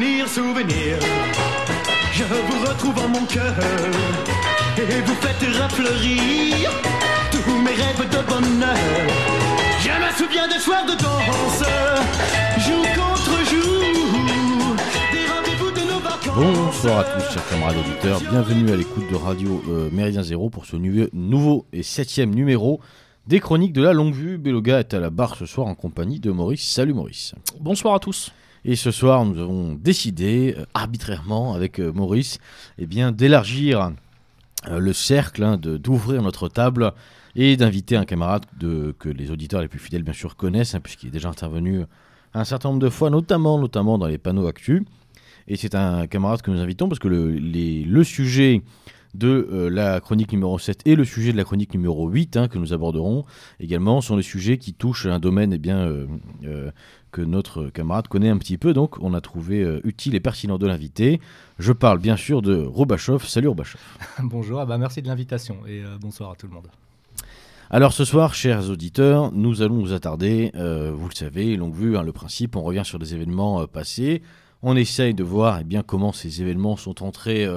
souvenir, souvenir. Je vous retrouve en mon cœur et vous faites refleurir tous mes rêves de bonheur. Je me souviens des soirs de danse, jour contre jour, des rendez-vous de nos vacances. Bonsoir à tous, chers camarades auditeurs. Bienvenue à l'écoute de Radio Méridien Zéro pour ce nouveau et 7e numéro des Chroniques de la Longue Vue. Beloga est à la barre ce soir en compagnie de Maurice. Salut Maurice. Bonsoir à tous. Et ce soir, nous avons décidé, arbitrairement, avec Maurice, d'élargir le cercle, d'ouvrir notre table et d'inviter un camarade que les auditeurs les plus fidèles, bien sûr, connaissent, puisqu'il est déjà intervenu un certain nombre de fois, notamment dans les panneaux actus. Et c'est un camarade que nous invitons parce que le sujet de la chronique numéro 7 et le sujet de la chronique numéro 8 que nous aborderons également sont les sujets qui touchent un domaine que notre camarade connaît un petit peu, donc on a trouvé utile et pertinent de l'inviter. Je parle bien sûr de Robachoff. Salut Robachoff. Bonjour, merci de l'invitation et bonsoir à tout le monde. Alors ce soir, chers auditeurs, nous allons nous attarder, vous le savez, Longue Vue, le principe, on revient sur des événements passés, on essaye de voir comment ces événements sont entrés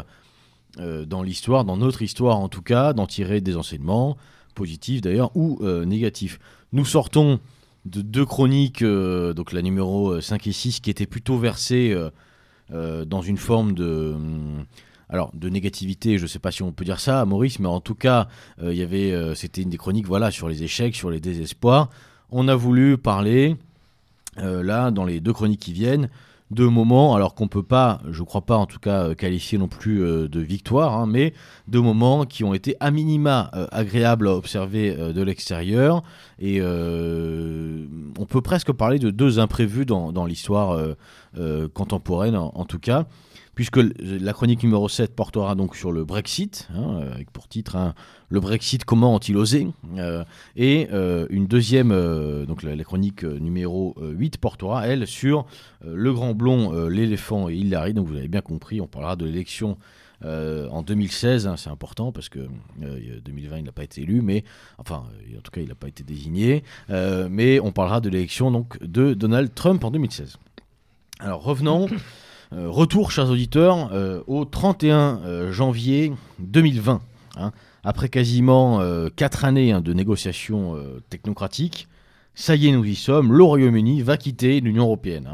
dans l'histoire, dans notre histoire en tout cas, d'en tirer des enseignements, positifs d'ailleurs ou négatifs. Nous sortons de deux chroniques, donc la numéro 5 et 6, qui étaient plutôt versées dans une forme de négativité, je ne sais pas si on peut dire ça à Maurice, mais en tout cas, il y avait, c'était une des chroniques sur les échecs, sur les désespoirs. On a voulu parler, dans les deux chroniques qui viennent, de moments, alors qu'on ne peut pas, je ne crois pas en tout cas, qualifier non plus de victoire, mais de moments qui ont été à minima agréables à observer de l'extérieur. Et on peut presque parler de deux imprévus dans l'histoire contemporaine en tout cas, puisque la chronique numéro 7 portera donc sur le Brexit, avec pour titre « Le Brexit, comment ont-ils osé ?» et une deuxième, donc la chronique numéro 8 portera, elle, sur le Grand Blond, l'éléphant et Hillary. Donc vous avez bien compris, on parlera de l'élection en 2016, c'est important parce que 2020, il n'a pas été élu, mais enfin, en tout cas, il n'a pas été désigné. Mais on parlera de l'élection donc, de Donald Trump en 2016. Alors revenons... retour, chers auditeurs, au 31 janvier 2020, après quasiment 4 années de négociations technocratiques. Ça y est, nous y sommes, le Royaume-Uni va quitter l'Union européenne.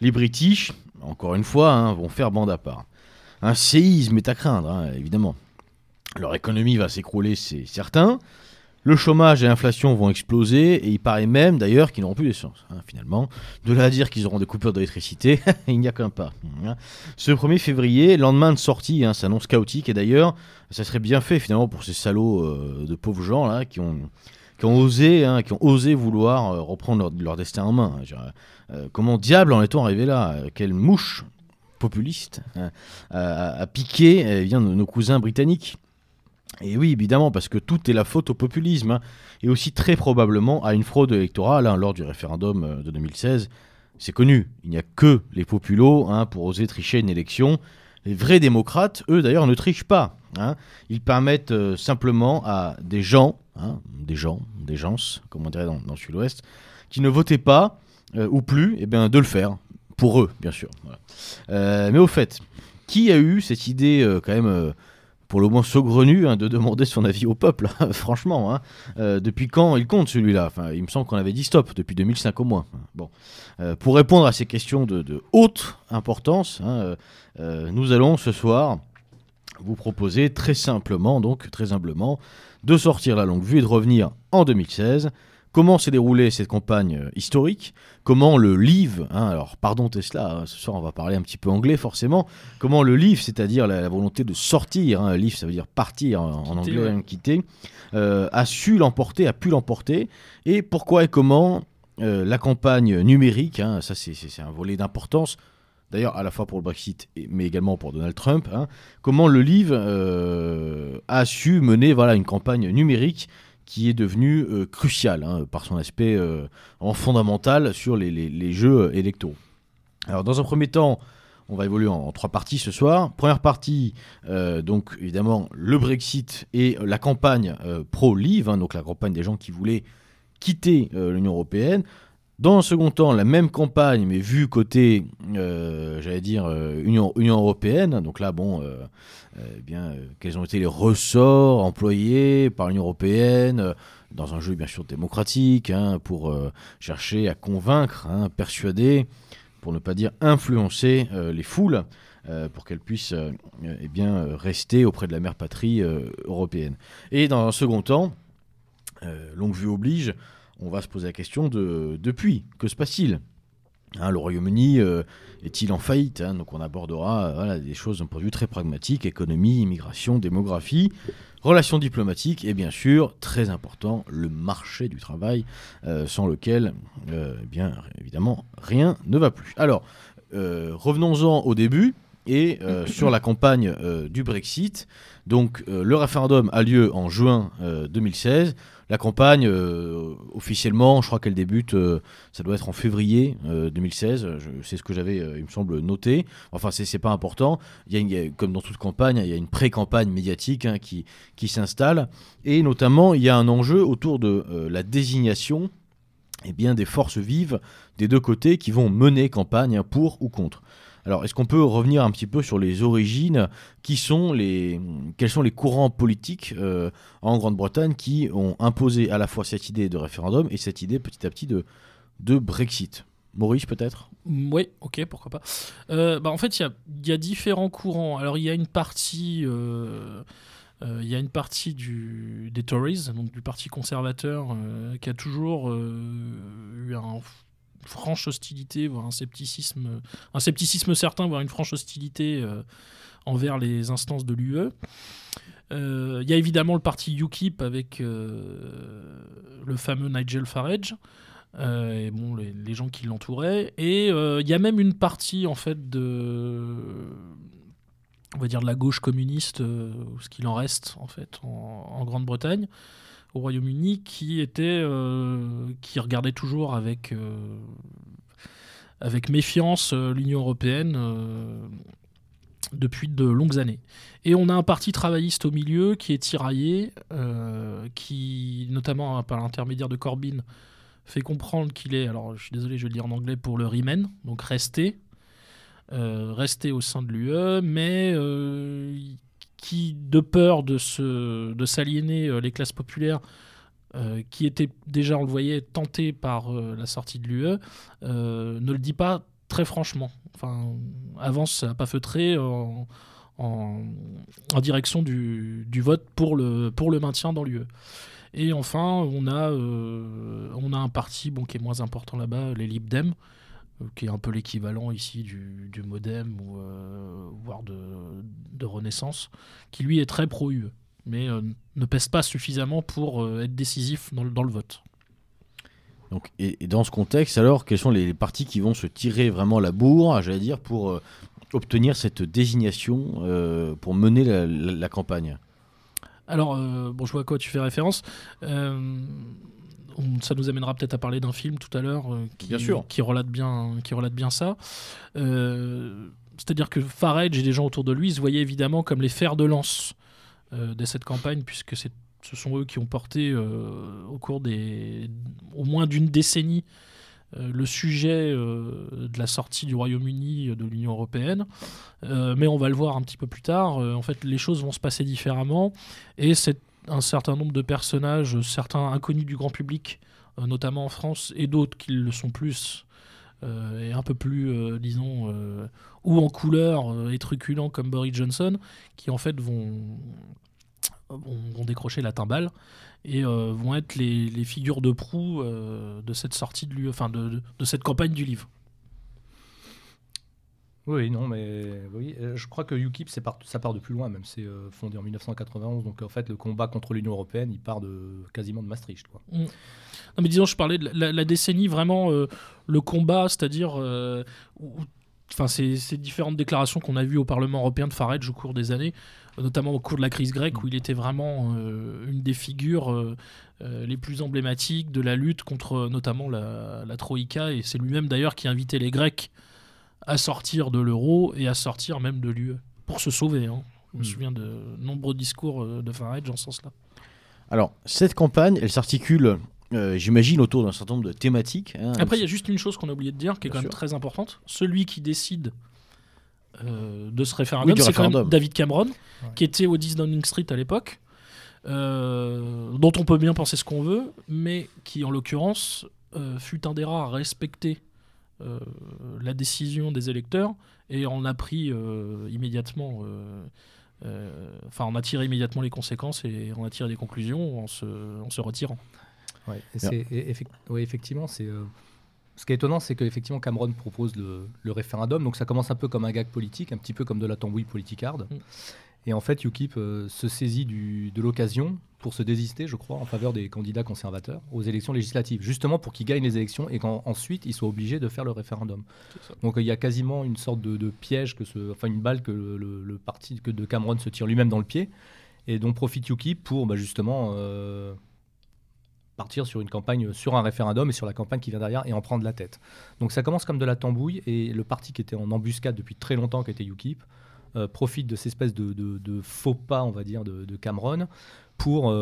Les British, encore une fois, vont faire bande à part. Un séisme est à craindre, évidemment. Leur économie va s'écrouler, c'est certain. Le chômage et l'inflation vont exploser, et il paraît même d'ailleurs qu'ils n'auront plus d'essence, finalement. De là à dire qu'ils auront des coupures d'électricité, il n'y a qu'un pas. Ce 1er février, lendemain de sortie, s'annonce chaotique, et d'ailleurs, ça serait bien fait finalement pour ces salauds de pauvres gens là qui ont osé vouloir reprendre leur destin en main. Comment diable en est-on arrivé là ? Quelle mouche populiste a piqué nos cousins britanniques ? Et oui, évidemment, parce que tout est la faute au populisme, et aussi très probablement à une fraude électorale lors du référendum de 2016. C'est connu, il n'y a que les populos pour oser tricher une élection. Les vrais démocrates, eux d'ailleurs, ne trichent pas. Ils permettent simplement à des gens, des gens, comme on dirait dans le Sud-Ouest, qui ne votaient pas ou plus, de le faire, pour eux, bien sûr. Voilà. Mais au fait, qui a eu cette idée quand même... pour le moins saugrenu de demander son avis au peuple, franchement. Depuis quand il compte celui-là ? Enfin, il me semble qu'on avait dit stop, depuis 2005 au moins. Bon. Pour répondre à ces questions de haute importance, nous allons ce soir vous proposer très simplement, donc très humblement, de sortir la Longue Vue et de revenir en 2016. Comment s'est déroulée cette campagne historique ? Comment le LEAVE, alors pardon Tesla, ce soir on va parler un petit peu anglais forcément, comment le LEAVE, c'est-à-dire la volonté de sortir, LEAVE ça veut dire partir en anglais, quitter, a pu l'emporter, et pourquoi et comment la campagne numérique, ça c'est un volet d'importance, d'ailleurs à la fois pour le Brexit, mais également pour Donald Trump, comment le LEAVE a su mener une campagne numérique qui est devenu crucial par son aspect fondamental sur les jeux électoraux. Alors dans un premier temps, on va évoluer en 3 parties ce soir. Première partie, donc évidemment le Brexit et la campagne pro-LEAVE, donc la campagne des gens qui voulaient quitter l'Union européenne. Dans un second temps, la même campagne, mais vue côté, Union européenne. Donc là, quels ont été les ressorts employés par l'Union européenne dans un jeu bien sûr démocratique pour chercher à convaincre, persuader, pour ne pas dire influencer les foules pour qu'elles puissent rester auprès de la mère patrie européenne. Et dans un second temps, longue vue oblige, on va se poser la question depuis, que se passe-t-il ? Le Royaume-Uni est-il en faillite ? Donc on abordera des choses d'un point de vue très pragmatique, économie, immigration, démographie, relations diplomatiques et bien sûr, très important, le marché du travail, sans lequel, évidemment, rien ne va plus. Alors, revenons-en au début. Et sur la campagne du Brexit, donc le référendum a lieu en juin 2016. La campagne, officiellement, je crois qu'elle débute, ça doit être en février 2016. C'est ce que j'avais, il me semble, noté. Enfin, c'est pas important. Il y a, comme dans toute campagne, il y a une pré-campagne médiatique qui s'installe. Et notamment, il y a un enjeu autour de la désignation des forces vives des deux côtés qui vont mener campagne pour ou contre. Alors, est-ce qu'on peut revenir un petit peu sur les origines, quels sont les courants politiques en Grande-Bretagne qui ont imposé à la fois cette idée de référendum et cette idée petit à petit de Brexit ? Maurice, peut-être ? Oui, ok, pourquoi pas. En fait, il y a différents courants. Alors, il y a une partie... il y a une partie des Tories, donc du parti conservateur, qui a toujours eu un... franche hostilité, voire un scepticisme certain, voire une franche hostilité envers les instances de l'UE. Il y a évidemment le parti UKIP avec le fameux Nigel Farage, les gens qui l'entouraient, et il y a même une partie en fait de la gauche communiste, ce qu'il en reste en fait en Grande-Bretagne, au Royaume-Uni, qui regardait toujours avec méfiance l'Union européenne depuis de longues années. Et on a un parti travailliste au milieu qui est tiraillé, qui, notamment par l'intermédiaire de Corbyn, fait comprendre qu'il est, alors je suis désolé, je vais le dire en anglais, pour le remain, donc rester au sein de l'UE, mais... qui, de peur de s'aliéner les classes populaires qui étaient déjà, on le voyait, tentées par la sortie de l'UE, ne le dit pas très franchement. Enfin, avance à pas feutrer en direction du vote pour le maintien dans l'UE. Et enfin, on a un parti qui est moins important là-bas, les Lib Dem, qui est un peu l'équivalent ici du Modem ou voire de Renaissance, qui lui est très pro-UE, mais ne pèse pas suffisamment pour être décisif dans le vote. Donc, et dans ce contexte, alors, quels sont les partis qui vont se tirer vraiment la bourre, j'allais dire, pour obtenir cette désignation, pour mener la campagne ? Alors, je vois à quoi tu fais référence. Ça nous amènera peut-être à parler d'un film tout à l'heure qui relate bien ça. C'est-à-dire que Farage et les gens autour de lui se voyaient évidemment comme les fers de lance de cette campagne, puisque ce sont eux qui ont porté au cours au moins d'une décennie le sujet de la sortie du Royaume-Uni de l'Union européenne. Mais on va le voir un petit peu plus tard. En fait, les choses vont se passer différemment et un certain nombre de personnages, certains inconnus du grand public, notamment en France, et d'autres qui le sont plus, et un peu plus, ou en couleur, et truculents comme Boris Johnson, qui en fait vont décrocher la timbale et vont être les figures de proue de cette sortie de l'UE, enfin de cette campagne du livre. Oui, non, mais oui, je crois que UKIP, ça part de plus loin, même c'est fondé en 1991. Donc en fait, le combat contre l'Union européenne, il part quasiment de Maastricht, quoi. Mmh. Non, mais disons, je parlais de la décennie, vraiment le combat, c'est-à-dire ces différentes déclarations qu'on a vues au Parlement européen de Farage au cours des années, notamment au cours de la crise grecque, où il était vraiment une des figures les plus emblématiques de la lutte contre notamment la Troïka. Et c'est lui-même d'ailleurs qui invitait les Grecs à sortir de l'euro et à sortir même de l'UE, pour se sauver. Je me souviens de nombreux discours de Farage dans ce sens-là. Alors, cette campagne, elle s'articule j'imagine, autour d'un certain nombre de thématiques. Hein, après, il y a juste une chose qu'on a oublié de dire, qui est quand même très importante. Celui qui décide de ce référendum, c'est quand même David Cameron, qui était au 10 Downing Street à l'époque, dont on peut bien penser ce qu'on veut, mais qui, en l'occurrence, fut un des rares à respecter la décision des électeurs et en a pris immédiatement... Enfin, on a tiré immédiatement les conséquences et on a tiré des conclusions en se retirant. Ouais, effectivement, c'est ce qui est étonnant, c'est que effectivement Cameron propose le référendum, donc ça commence un peu comme un gag politique, un petit peu comme de la tambouille politicarde. Et en fait, UKIP se saisit de l'occasion pour se désister, je crois, en faveur des candidats conservateurs aux élections législatives, justement pour qu'ils gagnent les élections et qu'ensuite ils soient obligés de faire le référendum. Donc il y a quasiment une sorte de piège, une balle que le parti de Cameron se tire lui-même dans le pied, et dont profite UKIP pour justement partir sur une campagne, sur un référendum et sur la campagne qui vient derrière et en prendre la tête. Donc ça commence comme de la tambouille, et le parti qui était en embuscade depuis très longtemps, qui était UKIP, profite de ces espèces de faux pas, on va dire, de Cameron pour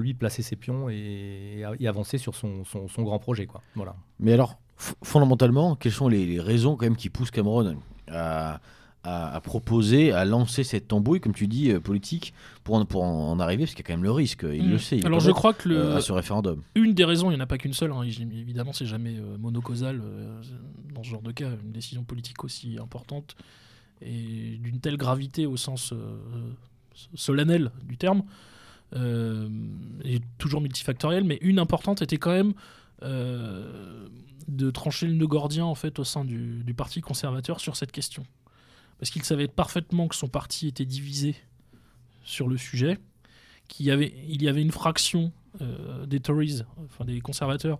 lui placer ses pions et avancer sur son grand projet, quoi. Voilà. Mais alors, fondamentalement, quelles sont les raisons quand même qui poussent Cameron à proposer, à lancer cette tambouille, comme tu dis, politique, pour en arriver, parce qu'il y a quand même le risque, il le sait. Alors je crois que à ce référendum, une des raisons, il n'y en a pas qu'une seule, hein, évidemment c'est jamais monocausal dans ce genre de cas, une décision politique aussi importante et d'une telle gravité au sens solennel du terme, est toujours multifactorielle, mais une importante était quand même de trancher le nœud gordien en fait, au sein du Parti conservateur sur cette question. Parce qu'il savait parfaitement que son parti était divisé sur le sujet, qu'il y avait une fraction des Tories, enfin des conservateurs,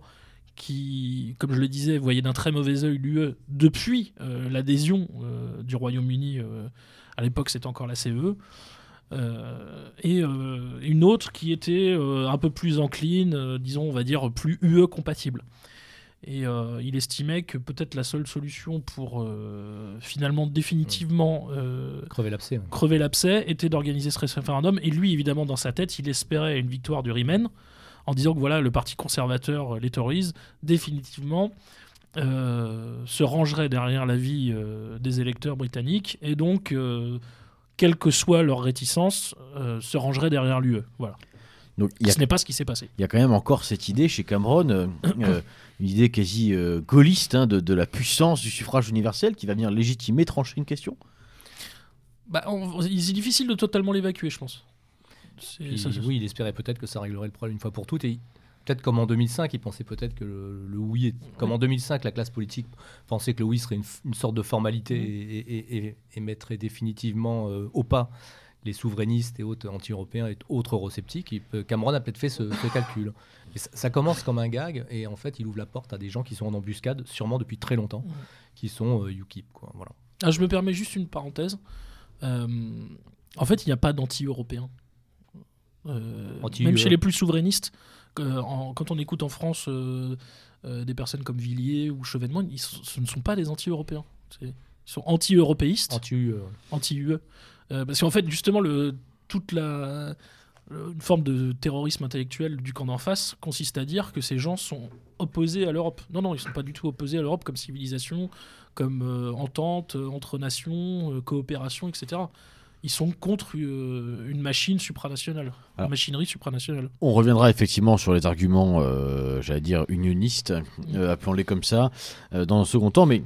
qui, comme je le disais, voyait d'un très mauvais œil l'UE depuis l'adhésion du Royaume-Uni, à l'époque c'était encore la CE, et une autre qui était un peu plus encline, disons, on va dire, plus UE compatible. Et il estimait que peut-être la seule solution pour finalement définitivement crever l'abcès était d'organiser ce référendum. Et lui, évidemment, dans sa tête, il espérait une victoire du Remain, en disant que voilà, le parti conservateur, les Tories, définitivement se rangerait derrière l'avis des électeurs britanniques, et donc, quelle que soit leur réticence, se rangerait derrière l'UE. Voilà. Donc, ce n'est pas ce qui s'est passé. Il y a quand même encore cette idée chez Cameron, une idée quasi gaulliste, hein, de la puissance du suffrage universel qui va venir légitimer, trancher une question. C'est difficile de totalement l'évacuer, je pense. Il espérait peut-être que ça réglerait le problème une fois pour toutes, et peut-être comme en 2005, il pensait peut-être que le oui, comme en 2005 la classe politique pensait que le oui serait une sorte de formalité et mettrait définitivement au pas les souverainistes et autres anti-européens et autres eurosceptiques. Cameron a peut-être fait ce calcul. Et ça commence comme un gag, et en fait, il ouvre la porte à des gens qui sont en embuscade, sûrement depuis très longtemps, qui sont UKIP, quoi. Voilà. Ah, je me permets juste une parenthèse. En fait, il n'y a pas d'anti-européens. Même chez les plus souverainistes, quand on écoute en France des personnes comme Villiers ou Chevènement, ce ne sont pas des anti-européens. Ils sont anti-européistes. Anti-UE. Parce qu'en fait, justement, une forme de terrorisme intellectuel du camp d'en face consiste à dire que ces gens sont opposés à l'Europe. Non, ils ne sont pas du tout opposés à l'Europe comme civilisation, comme entente entre nations, coopération, etc. Ils sont contre une machine supranationale, une machinerie supranationale. On reviendra effectivement sur les arguments, j'allais dire, unionistes, appelons-les comme ça, dans un second temps, mais...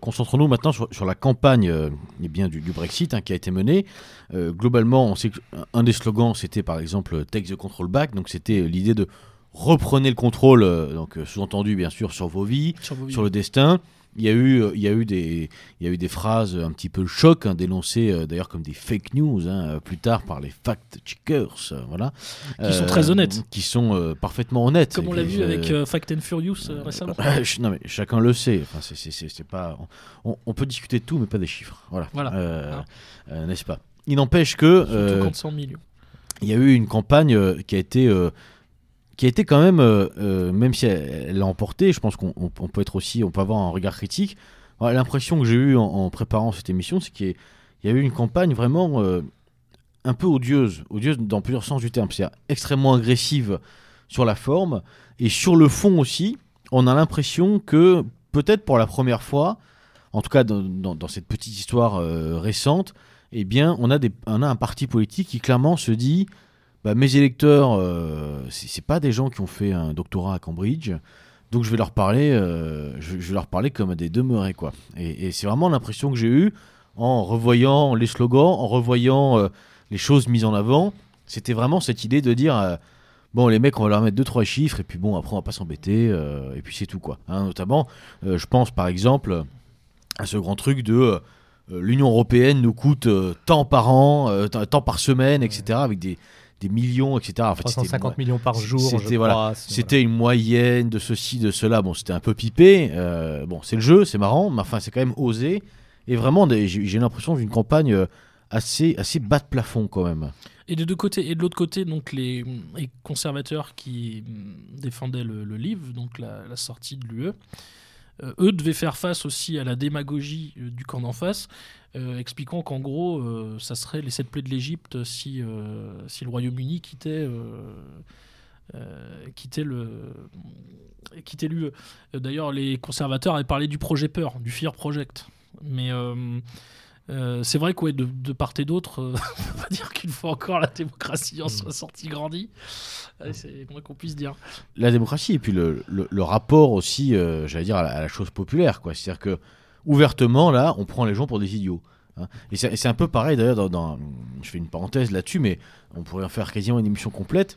concentrons-nous maintenant sur la campagne du Brexit, hein, qui a été menée. Globalement, on sait qu'un des slogans, c'était par exemple « Take the control back », donc c'était l'idée de « reprenez le contrôle », sous-entendu bien sûr sur vos vies, sur le destin. Il y a eu des phrases un petit peu choc, hein, dénoncées d'ailleurs comme des fake news, hein, plus tard par les fact-checkers, voilà. Qui sont très honnêtes. Qui sont parfaitement honnêtes. Comme on l'a vu avec Fact and Furious récemment. Non mais chacun le sait. Enfin, c'est pas. On peut discuter de tout, mais pas des chiffres. Voilà. N'est-ce pas ? Il n'empêche que. Il y a eu une campagne qui a été quand même, même si elle l'a emporté, je pense qu'on peut être aussi, on peut avoir un regard critique. Alors, l'impression que j'ai eue en préparant cette émission, c'est qu'il y a eu une campagne vraiment un peu odieuse dans plusieurs sens du terme. C'est-à-dire extrêmement agressive sur la forme et sur le fond aussi. On a l'impression que peut-être pour la première fois, en tout cas dans cette petite histoire récente, eh bien, on a un parti politique qui clairement se dit bah, mes électeurs, c'est pas des gens qui ont fait un doctorat à Cambridge, donc je vais leur parler comme à des demeurés, quoi. Et c'est vraiment l'impression que j'ai eue en revoyant les slogans, en revoyant les choses mises en avant. C'était vraiment cette idée de dire bon, les mecs, on va leur mettre 2-3 chiffres et puis bon, après on va pas s'embêter et puis c'est tout, quoi. Hein, notamment, je pense par exemple à ce grand truc de l'Union européenne nous coûte tant par an, tant par semaine, etc. Avec des millions, etc. En fait, 350 millions par jour. C'était une moyenne de ceci, de cela. Bon, c'était un peu pipé. Bon, c'est le jeu, c'est marrant, mais enfin, c'est quand même osé. Et vraiment, j'ai l'impression d'une campagne assez bas de plafond quand même. Et de l'autre côté, donc les conservateurs qui défendaient le livre, donc la sortie de l'UE. Eux devaient faire face aussi à la démagogie du camp d'en face, expliquant qu'en gros, ça serait les 7 plaies de l'Égypte si le Royaume-Uni quittait l'UE. D'ailleurs, les conservateurs avaient parlé du projet peur, du Fear Project. Mais c'est vrai que de part et d'autre, on va dire qu'une fois encore, la démocratie en soit sortie grandie. C'est moins qu'on puisse dire. La démocratie et puis le rapport aussi, j'allais dire, à la chose populaire, quoi. C'est-à-dire que ouvertement, là, on prend les gens pour des idiots. Hein. Et c'est un peu pareil, d'ailleurs, je fais une parenthèse là-dessus, mais on pourrait en faire quasiment une émission complète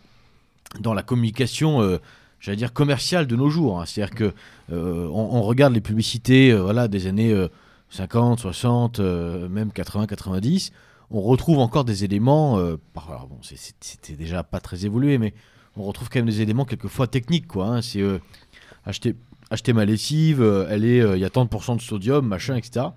dans la communication j'allais dire commerciale de nos jours. Hein. C'est-à-dire que on regarde les publicités des années 50, 60, même 80, 90, on retrouve encore des éléments, alors bon, c'était déjà pas très évolué, mais on retrouve quand même des éléments quelquefois techniques, quoi. Hein, c'est acheter ma lessive, il y a tant de % de sodium, machin, etc.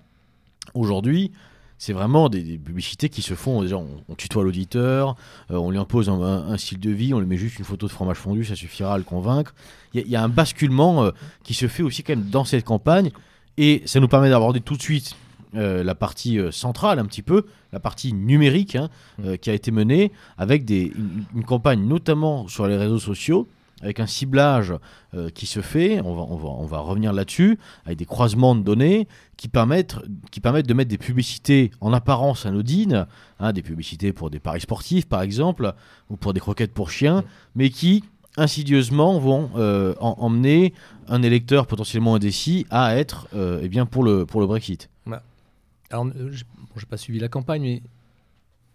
Aujourd'hui, c'est vraiment des publicités qui se font, déjà, on tutoie l'auditeur, on lui impose un style de vie, on lui met juste une photo de fromage fondu, ça suffira à le convaincre. Il y a un basculement qui se fait aussi quand même dans cette campagne. Et ça nous permet d'aborder tout de suite la partie centrale un petit peu, la partie numérique qui a été menée avec une campagne notamment sur les réseaux sociaux, avec un ciblage qui se fait, on va revenir là-dessus, avec des croisements de données qui permettent de mettre des publicités en apparence anodines, des publicités pour des paris sportifs par exemple, ou pour des croquettes pour chiens, mais qui insidieusement vont emmener un électeur potentiellement indécis à être pour le Brexit. Alors, j'ai pas suivi la campagne, mais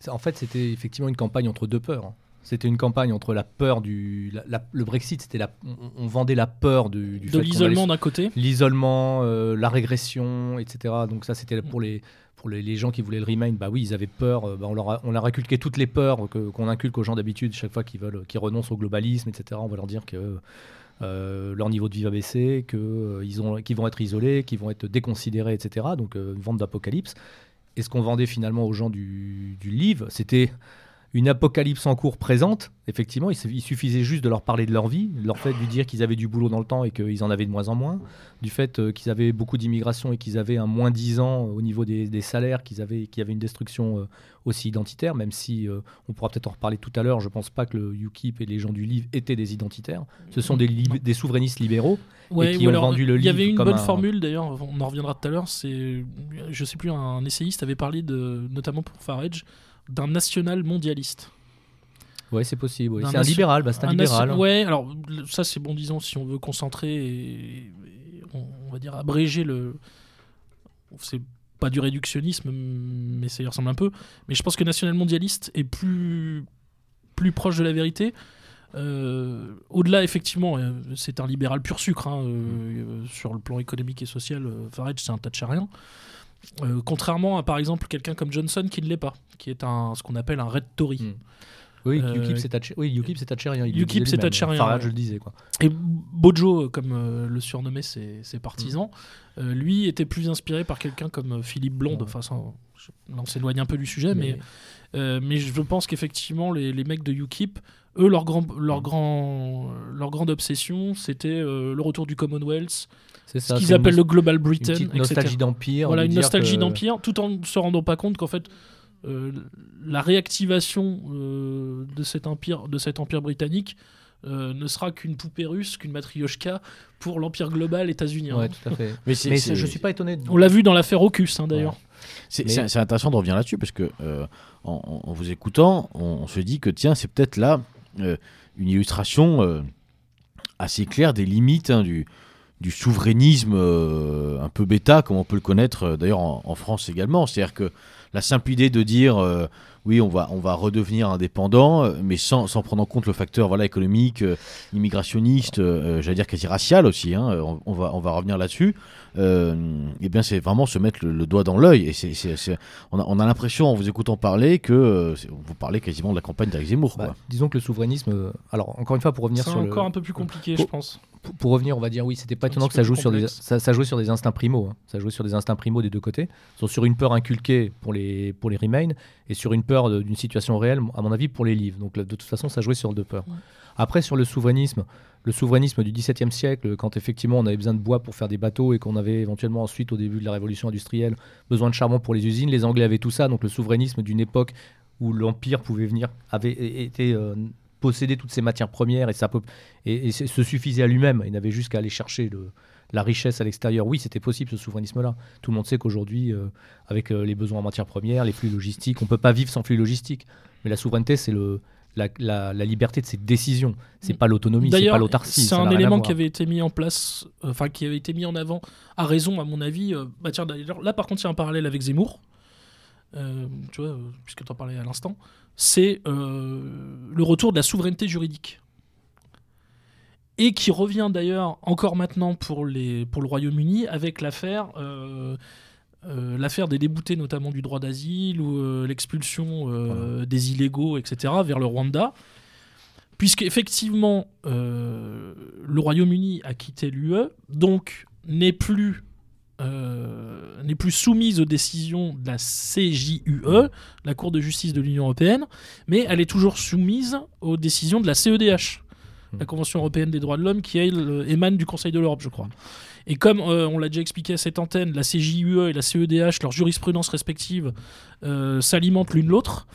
en fait, c'était effectivement une campagne entre deux peurs. C'était une campagne entre la peur le Brexit, c'était on vendait la peur du de fait l'isolement d'un côté, l'isolement, la régression, etc. Donc ça, c'était pour les gens qui voulaient le Remain. Bah oui, ils avaient peur. On leur a inculqué toutes les peurs qu'on inculque aux gens d'habitude chaque fois qu'ils renoncent au globalisme, etc. On va leur dire que leur niveau de vie va baisser, qu'ils vont être isolés, qu'ils vont être déconsidérés, etc. Donc une vente d'apocalypse. Et ce qu'on vendait finalement aux gens du livre, c'était une apocalypse en cours présente, effectivement, il suffisait juste de leur parler de leur vie, de lui dire qu'ils avaient du boulot dans le temps et qu'ils en avaient de moins en moins, du fait qu'ils avaient beaucoup d'immigration et qu'ils avaient un -10% au niveau des salaires, qu'il y avait une destruction aussi identitaire, même si on pourra peut-être en reparler tout à l'heure, je ne pense pas que le UKIP et les gens du livre étaient des identitaires, ce sont des souverainistes libéraux et qui ont vendu le livre. Il y avait une bonne formule d'ailleurs, on en reviendra tout à l'heure, je ne sais plus, un essayiste avait parlé notamment pour Farage, d'un national mondialiste. Oui, c'est possible. Oui. C'est un libéral. C'est un libéral. Oui, alors ça, c'est bon, disons, si on veut concentrer et on va dire abréger le. C'est pas du réductionnisme, mais ça y ressemble un peu. Mais je pense que national mondialiste est plus proche de la vérité. Au-delà, effectivement, c'est un libéral pur sucre. Sur le plan économique et social, Farage, c'est un thatchérien. Contrairement à par exemple quelqu'un comme Johnson qui ne l'est pas, qui est ce qu'on appelle un red Tory. Oui, UKIP c'est thatchérien. UKIP c'est thatchérien. Farage, je le disais, quoi. Et Bojo, comme le surnommaient ses partisans, lui était plus inspiré par quelqu'un comme Philippe Blonde. Enfin, on s'éloigne un peu du sujet, mais je pense qu'effectivement les mecs de UKIP, eux, leur grande obsession, c'était le retour du Commonwealth. C'est ça, ce qu'ils appellent le Global Britain, etc. Une nostalgie d'empire. Voilà, une nostalgie d'empire, tout en ne se rendant pas compte qu'en fait, la réactivation de cet empire britannique ne sera qu'une poupée russe, qu'une matrioshka pour l'empire global états-unien. Ouais, tout à fait. Mais je suis pas étonné. On l'a vu dans l'affaire Aucus, d'ailleurs. Ouais. C'est intéressant de revenir là-dessus parce que en vous écoutant, on se dit que tiens, c'est peut-être là une illustration assez claire des limites du souverainisme un peu bêta, comme on peut le connaître d'ailleurs en France également. C'est-à-dire que la simple idée de dire oui, on va redevenir indépendant, mais sans prendre en compte le facteur économique, immigrationniste, j'allais dire quasi racial aussi, hein, on va revenir là-dessus, et bien c'est vraiment se mettre le doigt dans l'œil. Et on a l'impression, en vous écoutant parler, que vous parlez quasiment de la campagne d'Éric Zemmour. Quoi. Disons que le souverainisme, alors encore une fois, pour revenir c'est sur encore un peu plus compliqué, je pense. Pour revenir, on va dire, oui, c'était pas étonnant que ça joue sur des instincts primaux. Hein. Ça joue sur des instincts primaux des deux côtés. Sur une peur inculquée pour les Remain et sur une peur d'une situation réelle, à mon avis, pour les Leave. Donc, de toute façon, ça jouait sur deux peurs. Ouais. Après, sur le souverainisme du XVIIe siècle, quand effectivement on avait besoin de bois pour faire des bateaux et qu'on avait éventuellement ensuite, au début de la révolution industrielle, besoin de charbon pour les usines, les Anglais avaient tout ça. Donc, le souverainisme d'une époque où l'Empire pouvait venir avait été... posséder toutes ces matières premières et se suffisait à lui-même. Il n'avait juste qu'à aller chercher la richesse à l'extérieur. Oui, c'était possible, ce souverainisme-là. Tout le monde sait qu'aujourd'hui, avec les besoins en matières premières, les flux logistiques, on ne peut pas vivre sans flux logistiques. Mais la souveraineté, c'est la liberté de ses décisions. C'est pas l'autonomie, d'ailleurs, c'est pas l'autarcie. C'est un élément qui avait été mis en place, qui avait été mis en avant à raison, à mon avis. Tiens, d'ailleurs, là, par contre, il y a un parallèle avec Zemmour. Tu vois, puisque tu en parlais à l'instant, c'est le retour de la souveraineté juridique. Et qui revient d'ailleurs encore maintenant pour le Royaume-Uni avec l'affaire des déboutés notamment du droit d'asile ou l'expulsion des illégaux, etc., vers le Rwanda. Puisqu'effectivement, le Royaume-Uni a quitté l'UE, donc n'est plus soumise aux décisions de la CJUE, la Cour de justice de l'Union européenne, mais elle est toujours soumise aux décisions de la CEDH, la Convention européenne des droits de l'homme, qui elle émane du Conseil de l'Europe, je crois. Et comme on l'a déjà expliqué à cette antenne, la CJUE et la CEDH, leurs jurisprudences respectives, s'alimentent l'une l'autre.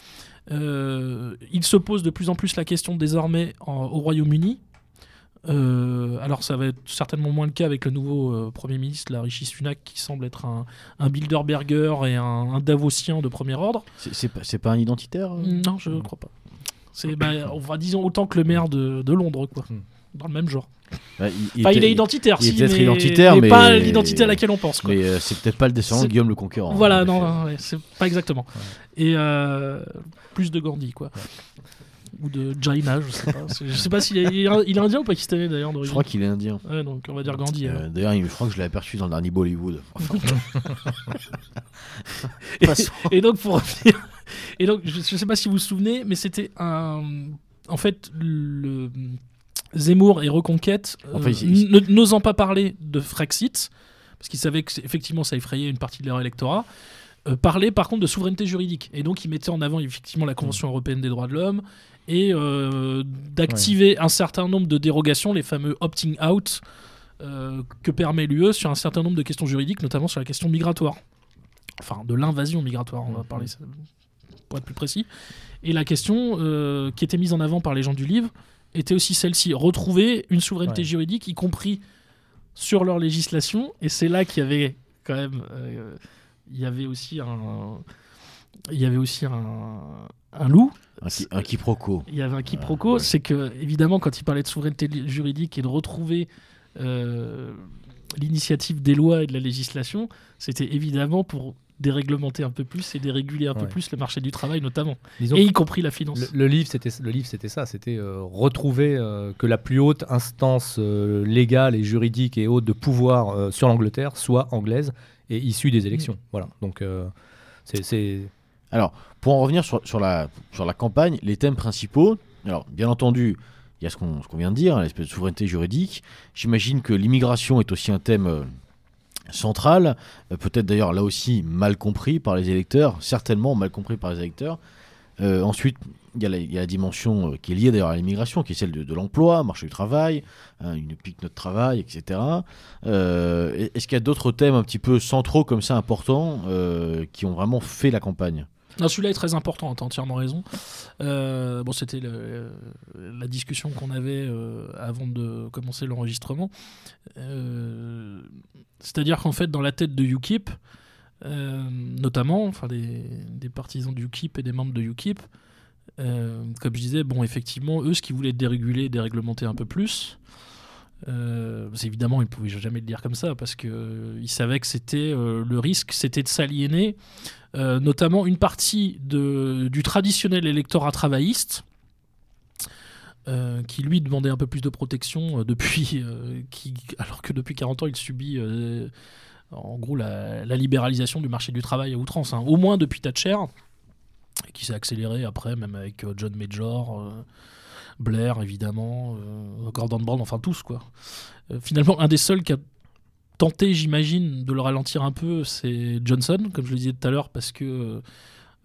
Il se pose de plus en plus la question désormais au Royaume-Uni. Alors ça va être certainement moins le cas avec le nouveau Premier ministre, la Rishi Sunak, qui semble être un Bilderberger et un Davosien de premier ordre. C'est pas un identitaire Non, je ne crois pas. C'est, on va, disons, autant que le maire de Londres, quoi. Dans le même genre. Bah, il est identitaire, mais pas l'identité à laquelle on pense, quoi. Mais c'est peut-être pas le descendant de Guillaume le Conquérant. Voilà, non, c'est pas exactement. Ouais. Et plus de Gandhi, quoi. Ouais. Ou de Jaina, je sais pas. Je sais pas s'il est indien ou pakistanais d'ailleurs. Je crois qu'il est indien. Ouais, donc on va dire Gandhi. D'ailleurs, je crois que je l'ai aperçu dans le dernier Bollywood. Enfin. et donc pour revenir, et donc je sais pas si vous vous souvenez, mais c'était en fait le Zemmour et Reconquête, n'osant pas parler de Frexit parce qu'ils savaient que effectivement ça effrayait une partie de leur électorat. Parlait par contre de souveraineté juridique et donc il mettait en avant effectivement la Convention européenne des droits de l'homme et d'activer un certain nombre de dérogations, les fameux opting out que permet l'UE sur un certain nombre de questions juridiques, notamment sur la question migratoire, enfin de l'invasion migratoire, on va parler pour être plus précis, et la question qui était mise en avant par les gens du livre était aussi celle-ci, retrouver une souveraineté juridique y compris sur leur législation. Et c'est là qu'il y avait quand même Il y avait aussi un loup. Un quiproquo. Il y avait un quiproquo. Ouais. C'est que, évidemment, quand il parlait de souveraineté juridique et de retrouver l'initiative des lois et de la législation, c'était évidemment pour déréglementer un peu plus et déréguler un peu plus le marché du travail, notamment. Disons et y compris la finance. Le livre, c'était ça. C'était retrouver que la plus haute instance légale et juridique et haute de pouvoir sur l'Angleterre soit anglaise. Et issu des élections. Voilà. Donc, c'est. Alors, pour en revenir sur la campagne, les thèmes principaux. Alors, bien entendu, il y a ce qu'on vient de dire, l'espèce de souveraineté juridique. J'imagine que l'immigration est aussi un thème central. Peut-être d'ailleurs là aussi mal compris par les électeurs. Certainement mal compris par les électeurs. Ensuite, il y a la dimension qui est liée d'ailleurs à l'immigration, qui est celle de l'emploi, marché du travail, une pique notre travail, etc. Est-ce qu'il y a d'autres thèmes un petit peu centraux comme ça, importants, qui ont vraiment fait la campagne ? Non, celui-là est très important, t'as entièrement raison. Bon, c'était la discussion qu'on avait avant de commencer l'enregistrement. C'est-à-dire qu'en fait, dans la tête de UKIP, notamment, enfin des partisans de UKIP et des membres de UKIP, comme je disais, bon, effectivement, eux, ce qu'ils voulaient déréguler, déréglementer un peu plus, évidemment, ils ne pouvaient jamais le dire comme ça, parce qu'ils savaient que c'était le risque, c'était de s'aliéner, notamment une partie du traditionnel électorat travailliste, qui lui demandait un peu plus de protection depuis, alors que depuis 40 ans, il subit en gros la libéralisation du marché du travail à outrance, hein, au moins depuis Thatcher, qui s'est accéléré après, même avec John Major, Blair évidemment, Gordon Brown, enfin tous quoi. Finalement, un des seuls qui a tenté, j'imagine, de le ralentir un peu, c'est Johnson, comme je le disais tout à l'heure, parce que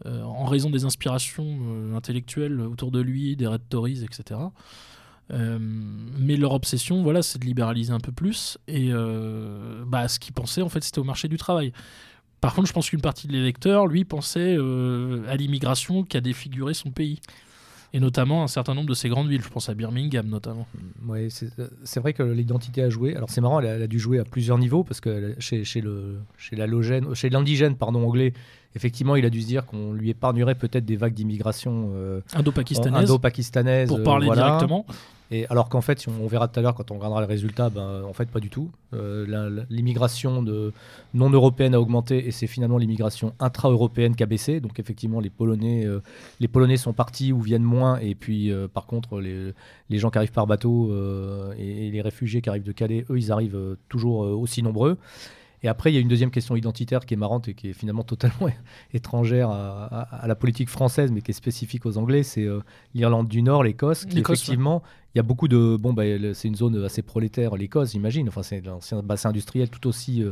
en raison des inspirations intellectuelles autour de lui, des Red Tories, etc. Mais leur obsession, voilà, c'est de libéraliser un peu plus, et ce qu'ils pensaient, en fait, c'était au marché du travail. Par contre, je pense qu'une partie de l'électeur, lui, pensait à l'immigration qui a défiguré son pays. Et notamment un certain nombre de ces grandes villes. Je pense à Birmingham, notamment. Oui, c'est vrai que l'identité a joué. Alors, c'est marrant, elle a dû jouer à plusieurs niveaux, parce que chez l'indigène anglais, effectivement, il a dû se dire qu'on lui épargnerait peut-être des vagues d'immigration indo-pakistanaise. Pour parler directement. Et alors qu'en fait, si on verra tout à l'heure, quand on regardera le résultat, en fait, pas du tout. L'immigration non européenne a augmenté, et c'est finalement l'immigration intra-européenne qui a baissé. Donc effectivement, les Polonais sont partis ou viennent moins. Et puis, par contre, les gens qui arrivent par bateau et les réfugiés qui arrivent de Calais, eux, ils arrivent toujours aussi nombreux. Et après, il y a une deuxième question identitaire qui est marrante et qui est finalement totalement étrangère à la politique française, mais qui est spécifique aux Anglais. C'est l'Irlande du Nord, l'Écosse, qui effectivement, il y a beaucoup de... c'est une zone assez prolétaire, l'Écosse, j'imagine. Enfin, c'est un bassin industriel tout aussi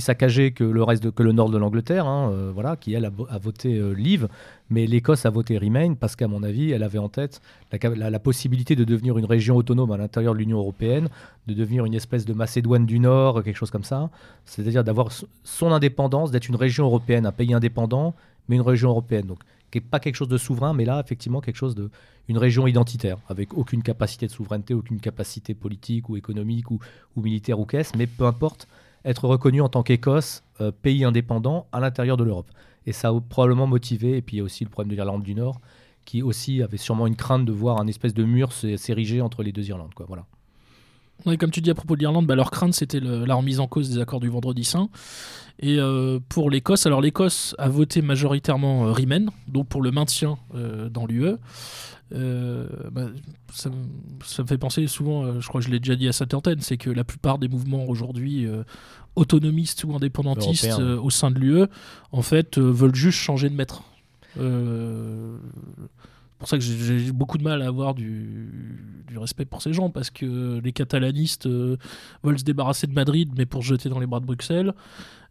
saccagé que que le nord de l'Angleterre, hein, qui, elle, a voté Leave. Mais l'Écosse a voté Remain parce qu'à mon avis, elle avait en tête la possibilité de devenir une région autonome à l'intérieur de l'Union européenne, de devenir une espèce de Macédoine du Nord, quelque chose comme ça. C'est-à-dire d'avoir son indépendance, d'être une région européenne, un pays indépendant, mais une région européenne. Donc, pas quelque chose de souverain, mais là, effectivement, une région identitaire, avec aucune capacité de souveraineté, aucune capacité politique ou économique ou militaire ou qu'est-ce, mais peu importe, être reconnu en tant qu'Écosse, pays indépendant à l'intérieur de l'Europe. Et ça a probablement motivé, et puis il y a aussi le problème de l'Irlande du Nord, qui aussi avait sûrement une crainte de voir un espèce de mur s'ériger entre les deux Irlandes, quoi, voilà. Oui, comme tu dis à propos de l'Irlande, leur crainte, c'était la remise en cause des accords du Vendredi Saint. Et pour l'Écosse, l'Écosse a voté majoritairement Remain, donc pour le maintien dans l'UE. Ça me fait penser souvent, je crois que je l'ai déjà dit à cette antenne, c'est que la plupart des mouvements aujourd'hui autonomistes ou indépendantistes au sein de l'UE, en fait, veulent juste changer de maître. C'est pour ça que j'ai beaucoup de mal à avoir du respect pour ces gens, parce que les catalanistes veulent se débarrasser de Madrid, mais pour se jeter dans les bras de Bruxelles.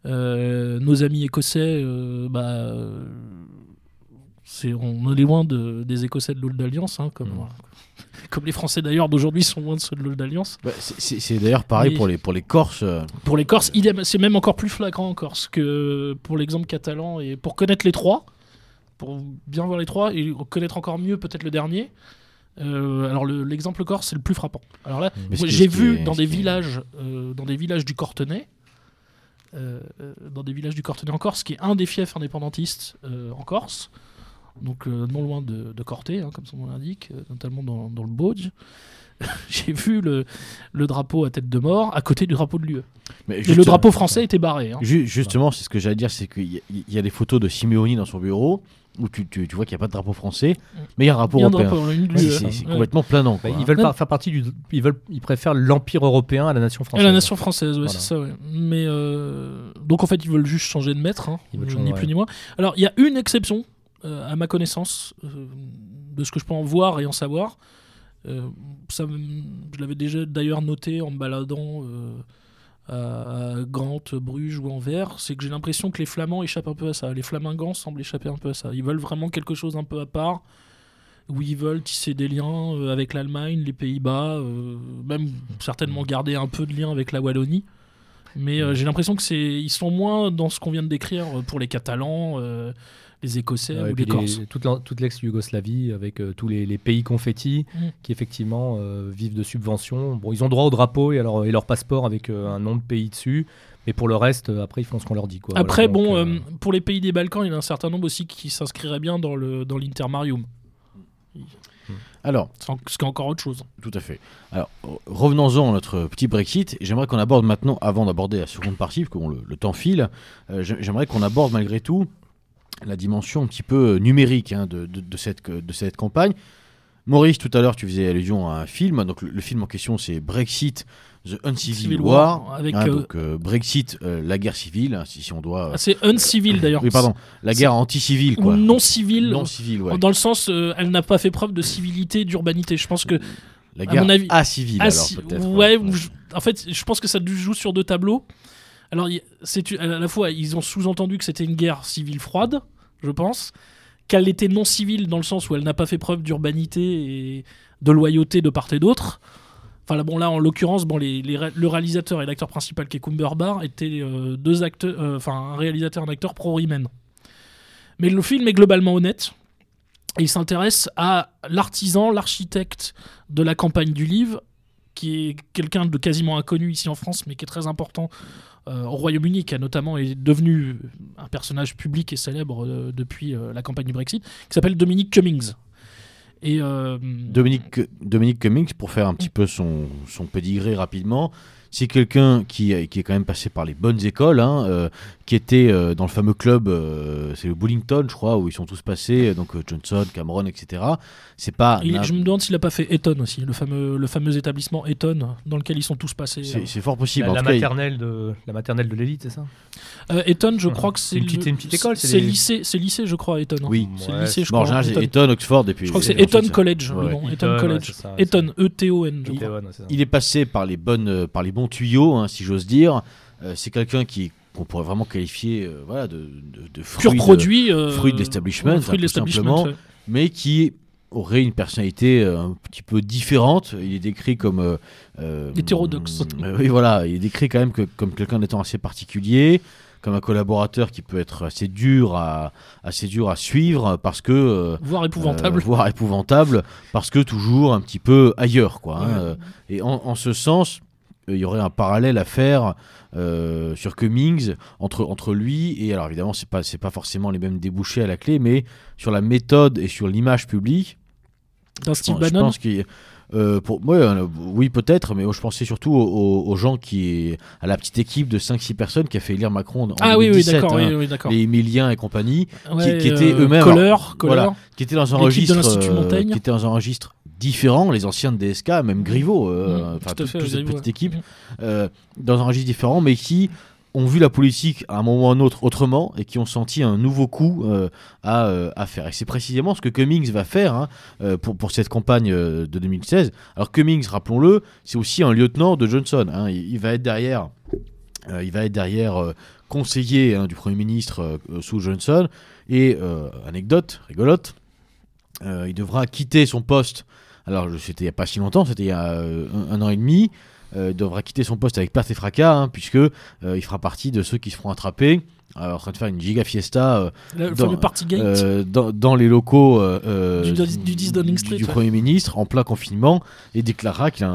Nos amis écossais, on est loin des Écossais de l'Old d'Alliance, hein, comme les Français d'ailleurs d'aujourd'hui sont loin de ceux de l'Old d'Alliance. C'est d'ailleurs pareil pour les Corses. Pour les Corses, c'est même encore plus flagrant en Corse que pour l'exemple catalan, et pour connaître les trois. Pour bien voir les trois et connaître encore mieux peut-être le dernier. L'exemple corse, c'est le plus frappant. Alors là, j'ai vu dans des villages du Cortenay, en Corse, qui est un des fiefs indépendantistes en Corse, donc non loin de Corté, hein, comme son nom l'indique, notamment dans le Bauge. J'ai vu le drapeau à tête de mort à côté du drapeau de l'UE. Mais et le drapeau français était barré. Hein. Justement, c'est ce que j'allais dire, c'est qu'il y a des photos de Simeoni dans son bureau où tu vois qu'il n'y a pas de drapeau français, mais il y a un drapeau européen. C'est complètement planant. Quoi. Ils veulent pas faire partie ils préfèrent l'empire européen à la nation française. C'est ça. Ouais. Mais donc en fait, ils veulent juste changer de maître, hein, ni plus ni moins. Alors il y a une exception à ma connaissance de ce que je peux en voir et en savoir. Je l'avais déjà d'ailleurs noté en me baladant à Gand, Bruges ou Anvers, c'est que j'ai l'impression que les Flamands échappent un peu à ça. Les Flamingans semblent échapper un peu à ça. Ils veulent vraiment quelque chose un peu à part, où ils veulent tisser des liens avec l'Allemagne, les Pays-Bas, même certainement garder un peu de lien avec la Wallonie. Mais j'ai l'impression que ils sont moins dans ce qu'on vient de décrire pour les Catalans, les Écossais ou les Corses. Toute l'ex-Yougoslavie avec tous les pays confettis qui effectivement vivent de subventions. Bon, ils ont droit au drapeau et leur passeport avec un nom de pays dessus. Mais pour le reste, après, ils font ce qu'on leur dit. Quoi. Après, voilà, donc, pour les pays des Balkans, il y a un certain nombre aussi qui s'inscriraient bien dans l'Intermarium. Alors, ce qui est encore autre chose. Tout à fait. Alors, revenons-en à notre petit Brexit. J'aimerais qu'on aborde maintenant, avant d'aborder la seconde partie, parce que le temps file, j'aimerais qu'on aborde malgré tout la dimension un petit peu numérique de cette campagne. Maurice, tout à l'heure, tu faisais allusion à un film. Donc, le film en question, c'est Brexit, The Uncivil War. Avec donc, Brexit, la guerre civile, si on doit... c'est Uncivil, d'ailleurs. Oui, pardon. La guerre anti-civile, quoi. Non-civile. Non-civile, ouais. Dans le sens, elle n'a pas fait preuve de civilité, d'urbanité. Je pense que... La guerre acivile, alors, peut-être. Ouais. En fait, je pense que ça joue sur deux tableaux. Alors, à la fois, ils ont sous-entendu que c'était une guerre civile froide, je pense, qu'elle était non civile dans le sens où elle n'a pas fait preuve d'urbanité et de loyauté de part et d'autre. Enfin, bon, là, en l'occurrence, bon, le réalisateur et l'acteur principal, qui est Cumberbatch, étaient deux acteurs, un réalisateur et un acteur pro-Riemann. Mais le film est globalement honnête et il s'intéresse à l'artisan, l'architecte de la campagne du livre, qui est quelqu'un de quasiment inconnu ici en France, mais qui est très important au Royaume-Uni, qui a notamment est devenu un personnage public et célèbre depuis la campagne du Brexit, qui s'appelle Dominic Cummings. Et Dominic Cummings, pour faire un petit peu son pédigré rapidement, c'est quelqu'un qui est quand même passé par les bonnes écoles, qui était dans le fameux club, c'est le Bullington, je crois, où ils sont tous passés, donc Johnson, Cameron, etc. C'est pas. Je me demande s'il n'a pas fait Eton aussi, le fameux établissement Eton, dans lequel ils sont tous passés. C'est fort possible. La maternelle de l'élite, c'est ça ? Eton, je crois que c'est une petite école. C'est lycée, je crois, Eton. Oui, c'est lycée, je crois. En général, c'est Eton, Oxford, et puis. Je crois que c'est Eton College. Eton College. Eton, E-T-O-N. Il est passé par les bons tuyau, si j'ose dire. C'est quelqu'un qu'on pourrait vraiment qualifier de fruit de l'establishment, tout simplement, ouais. Mais qui aurait une personnalité un petit peu différente. Il est décrit comme... hétérodoxe. Oui, voilà. Il est décrit quand même comme quelqu'un d'étant assez particulier, comme un collaborateur qui peut être assez dur à suivre, parce que... voire épouvantable, parce que toujours un petit peu ailleurs, quoi. Ouais. Et en ce sens... il y aurait un parallèle à faire sur Cummings entre lui et, alors évidemment c'est pas forcément les mêmes débouchés à la clé, mais sur la méthode et sur l'image publique dans Steve Bannon, je pense qu'il oui peut-être, mais je pensais surtout aux gens à la petite équipe de 5-6 personnes qui a fait élire Macron en 2017, d'accord. Les Émiliens et compagnie, qui étaient eux-mêmes qui étaient dans un registre différents, les anciens de DSK, même Griveaux, toute cette petite équipe, dans un registre différent, mais qui ont vu la politique à un moment ou à un autre autrement et qui ont senti un nouveau coup à faire. Et c'est précisément ce que Cummings va faire pour cette campagne de 2016. Alors Cummings, rappelons-le, c'est aussi un lieutenant de Johnson. Il va être derrière, conseiller du Premier ministre sous Johnson. Et anecdote rigolote, il devra quitter son poste. Alors, c'était il n'y a pas si longtemps, c'était il y a un an et demi. Il devra quitter son poste avec perte et fracas, puisque il fera partie de ceux qui se feront attraper en train de faire une giga fiesta dans les locaux du 10 Downing Street, du Premier ministre, en plein confinement, et déclarera qu'il